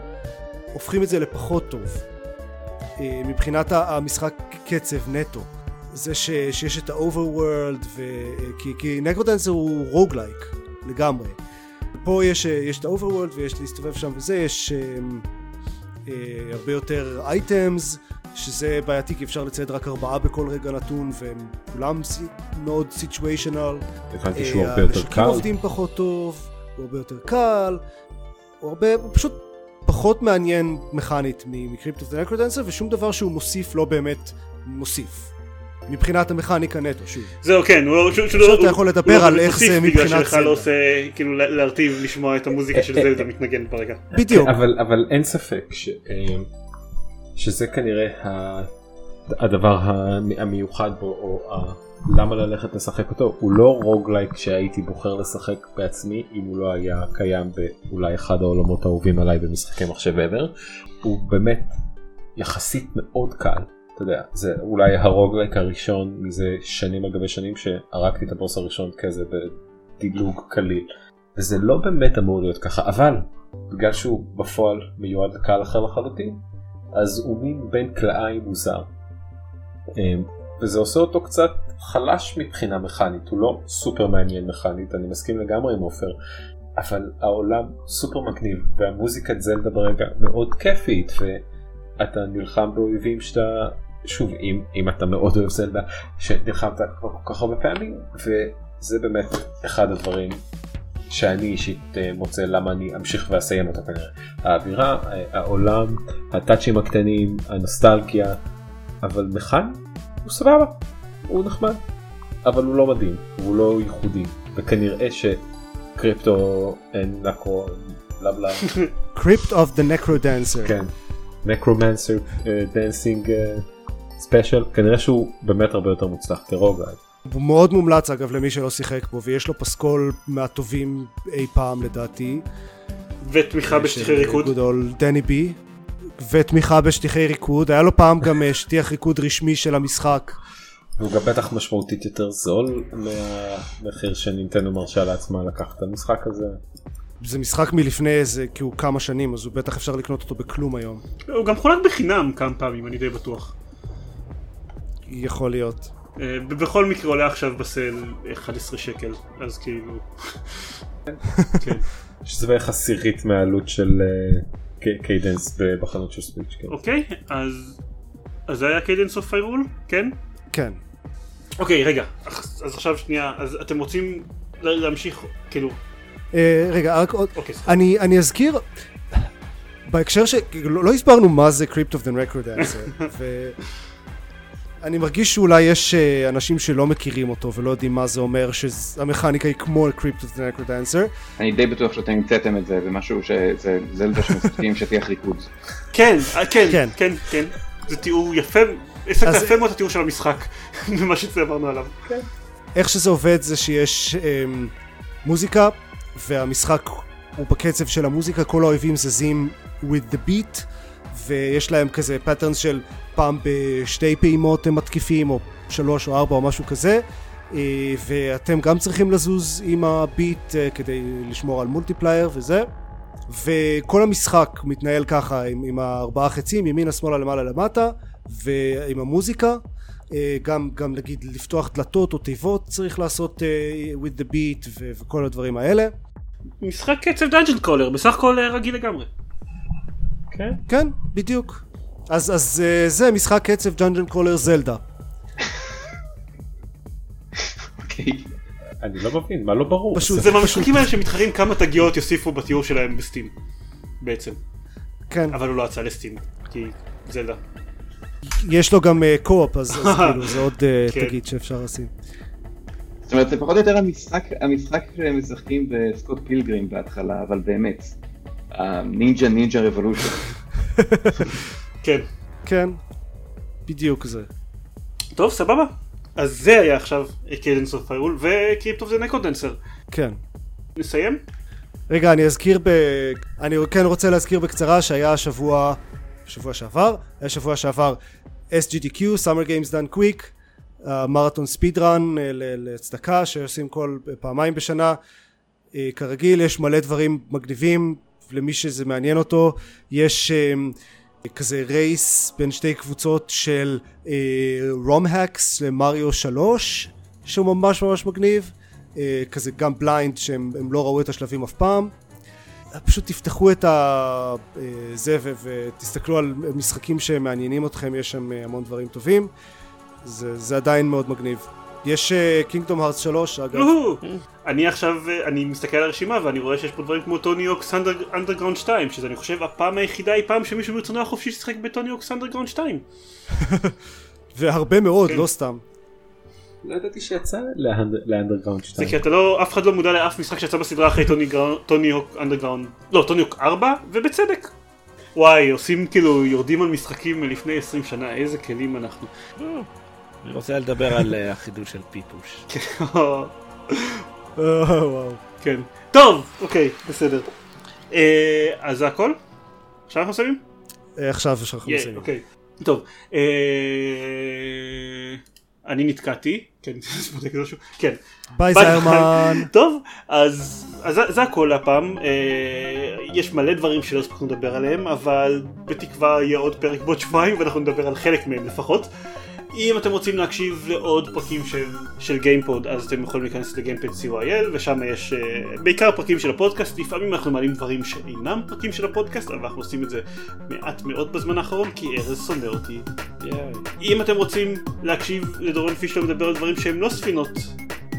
הופכים את זה לפחות טוב מבחינת המשחק קצב נטו. זה שיש את האוברוורד, כי נקרודנסר הוא רוגלייק לגמרי, פה יש את האוברוורד ויש להסתובב שם, וזה יש הרבה יותר אייטמס, שזה בעייתי כי אפשר לצייד רק 4 בכל רגע נתון, והם כולם מאוד סיטואשנל. הבנתי שהוא הרבה יותר קל. הנשקים עובדים פחות טוב, הוא הרבה יותר קל, הוא פשוט פחות מעניין מכנית מקריפט אוף דה נקרודנסר, ושום דבר שהוא מוסיף לא באמת מוסיף. מבחינת המכניקה נטו, שוב. זהו, כן. פשוט אתה יכול לדבר על איך זה מבחינת זלדה. שלך לא עושה, כאילו, להרטיב לשמוע את המוזיקה של זלדה מתנגנת ברגע. בדיוק. אבל אין ספק שזה כנראה הדבר המיוחד בו, או למה ללכת לשחק אותו. הוא לא רוגלייק שהייתי בוחר לשחק בעצמי אם הוא לא היה קיים באולי אחד העולמות האהובים עליי במשחקי מחשב עבר. הוא באמת יחסית מאוד קל. אתה יודע, זה אולי הרוגלייק הראשון מזה שנים על גבי שנים שהרקתי את הבוס הראשון כזה בדילוג קליל. וזה לא באמת אמור להיות ככה, אבל בגלל שהוא בפועל מיועד לקהל אחר לחלוטין, אז הוא מין בין קלעי מוזר, וזה עושה אותו קצת חלש מבחינה מכנית. הוא לא סופר מעניין מכנית, אני מסכים לגמרי עם אופר, אבל העולם סופר מגניב, והמוזיקת זלדה ברגע מאוד כיפית, ואתה נלחם באויבים שאתה, שוב, אם אתה מאוד אוהב זלדה, שנלחמת כבר כל כך הרבה פעמים, וזה באמת אחד הדברים שאני אישית מוצא למה אני אמשיך ואסיים אותו כנראה. האווירה, העולם, הטאצ'ים הקטנים, הנוסטלגיה, אבל מכאן הוא סבבה, הוא נחמד, אבל הוא לא מדהים, הוא לא ייחודי, וכנראה שקריפטו נקרו, לבלה. Crypt of the Necrodancer. כן, Necromancer Dancing Special, כנראה שהוא באמת הרבה יותר מוצלח, כרוגע. הוא מאוד מומלץ אגב למי שלא שיחק בו, ויש לו פסקול מהטובים אי פעם לדעתי, ותמיכה בשטיחי ריקוד גדול, דני בי, ותמיכה בשטיחי ריקוד. היה לו פעם גם שטיח ריקוד רשמי של המשחק, והוא גם בטח משמעותית יותר זול מהמחיר שנינטנדו מרשה לעצמה לקחת את המשחק הזה. זה משחק מלפני איזה כמה שנים, אז הוא בטח אפשר לקנות אותו בכלום היום. הוא גם חולק בחינם כמה פעמים, אני די בטוח. יכול להיות. בכל מקרה עולה עכשיו בסל 11 שקל, אז כאילו... כן. שזה בערך עשירית מהעלות של קיידנס בחנות של סוויץ', כן. אוקיי, אז זה היה קיידנס אוף פיירול, כן? כן. אוקיי, רגע, אז עכשיו שנייה, אז אתם רוצים להמשיך, כאילו... רגע, רק עוד... אני אזכיר... בהקשר שלא הסברנו מה זה Crypt of the Necrodancer, ואני מרגיש שאולי יש אנשים שלא מכירים אותו ולא יודעים מה זה אומר, שהמכניקה היא כמו Crypt of the Necrodancer. אני די בטוח שאתם המצאתם את זה, זה משהו שזה זלדה שמסתכלים שתיח ריקוד. כן, כן, כן, כן. זה תיאור יפה, עסקת יפה מאוד התיאור של המשחק, ממה שצברנו עליו. איך שזה עובד זה שיש מוזיקה, והמשחק הוא בקצב של המוזיקה, כל האויבים זזים with the beat, ויש להם כזה patterns של פעם בשתי פעימות הם מתקיפים, או 3 או 4 או משהו כזה, ואתם גם צריכים לזוז עם הביט כדי לשמור על מולטיפלייר וזה, וכל המשחק מתנהל ככה עם 4 חצים, ימינה, שמאלה, למעלה, למטה, ועם המוזיקה, גם נגיד לפתוח דלתות או תיבות צריך לעשות with the beat וכל הדברים האלה. משחק קצב דאנג'ן קולר, בסך הכל רגיל לגמרי. כן, בדיוק. אז זה משחק קצב דאנג'ן קולר זלדה. אוקיי. אני לא מבין, מה לא ברור? זה מהמשחקים האלה שמתחרים כמה תגיות יוסיפו בתיאור שלהם בסטים, בעצם. כן. אבל הוא לא יצא לסטים, כי זלדה. יש לו גם קו-אפ, אז כאילו זה עוד תגיד שאפשר לשים. זאת אומרת, זה פחות או יותר המשחק שהם משחקים בסקוט פילגרים בהתחלה, אבל באמת. נינג'ה רבולושן. כן. כן, בדיוק זה. טוב, סבבה. אז זה היה עכשיו קיידנס אוף פיירול וקריפט אוף דה נקרודנסר. כן. נסיים? רגע, אני כן רוצה להזכיר בקצרה שהיה שבוע שעבר, SGDQ, Summer Games Done Quick, מרתון ספיד רן לצדקה שעושים כל פעמיים בשנה כרגיל. יש מלא דברים מגניבים למי שזה מעניין אותו. יש כזה רייס בין שתי קבוצות של רום הקס למריו 3 שהוא ממש ממש מגניב, כזה גם בליינד שהם לא ראו את השלבים אף פעם. פשוט תפתחו את זה ותסתכלו על משחקים שמעניינים אתכם, יש שם המון דברים טובים, זה עדיין מאוד מגניב. יש קינגדום הארץ 3, אגב. אני עכשיו, אני מסתכל על הרשימה ואני רואה שיש פה דברים כמו טוני הוקס אנדרגראונד 2, שזה אני חושב הפעם היחידה היא פעם שמישהו ברצונו החופשי ששחק בטוני הוקס אנדרגראונד 2. והרבה מאוד, לא סתם. לא ידעתי שיצא לאנדרגראונד 2. זה כי אתה לא, אף אחד לא מודע לאף משחק שיצא בסדרה אחרי טוני הוק אנדרגראונד, לא, טוני הוק 4, ובצדק. וואי, עושים כאילו, יורדים על משחקים לפני 20 שנה, איזה כלים אנחנו. אני רוצה לדבר על החידוש של פיפוש. כן. טוב, אוקיי, בסדר. אז זה הכל? עכשיו אנחנו מסיימים? עכשיו אנחנו מסיימים. אוקיי. טוב. אני נתקעתי. כן, זה מודק משהו. כן. ביי זיירמן. טוב, אז זה הכל הפעם. יש מלא דברים שלא הספקנו לדבר עליהם, אבל בתקווה יהיה עוד פרק בעוד שבועיים, ואנחנו נדבר על חלק מהם לפחות. אם אתם רוצים להקשיב לעוד פרקים של גיימפוד, אז אתם יכולים להיכנס לגיימפד.co.il, ושם יש בעיקר פרקים של הפודקאסט. לפעמים אנחנו מעלים דברים שאינם פרקים של הפודקאסט, אבל אנחנו עושים את זה מעט מאוד בזמן האחרון, כי ארז שונא אותי. אם אתם רוצים להקשיב לדורון פישלו מדבר על דברים שהם לא ספינות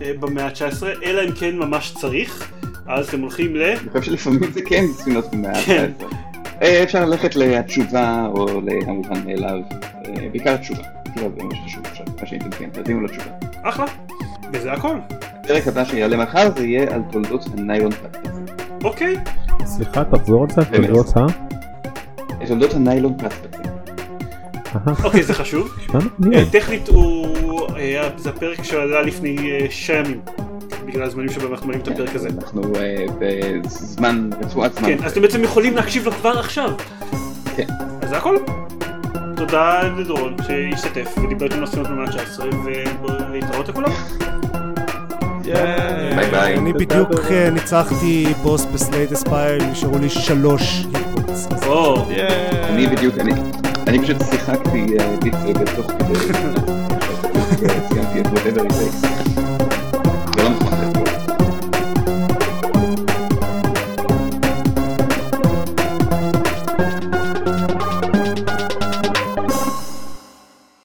במאה ה-19, אלא אם כן ממש צריך, אז אתם הולכים אני חושב שלפעמים זה כן ספינות במאה ה-19. אפשר ללכת לתשובה או למובן מאליו, בעיקר תשובה. מה שחשוב עכשיו, מה שאתם כן, תעדימו לתשובה. אחלה, וזה הכל. הפרק הבא שיעלה מחר זה יהיה על תולדות הניילון פאטפאצר. אוקיי. סליחה, תחזור עוד קצת, תולדות תולדות הניילון פאטפאצר. אוקיי, זה חשוב. טכנית זה הפרק שעלה לפני 6 ימים. בגלל הזמנים שבהם אנחנו מעלים את הפרק הזה. אנחנו בזמן, רצועת זמן. כן, אז אתם בעצם יכולים להקשיב לו כבר עכשיו. כן. אז זה הכל. תודה לדורון שהשתתף ודיבר איתנו לספינות במאה ה-19 ולהתראות לכולם. ביי ביי. אני בדיוק ניצחתי בוס בסלייט אספייר, נשארו לי 3 היפוץ. אני בדיוק, אני פשוט שיחקתי ביצר בתוך כדי. whatever it takes. זה לא נכון לכל.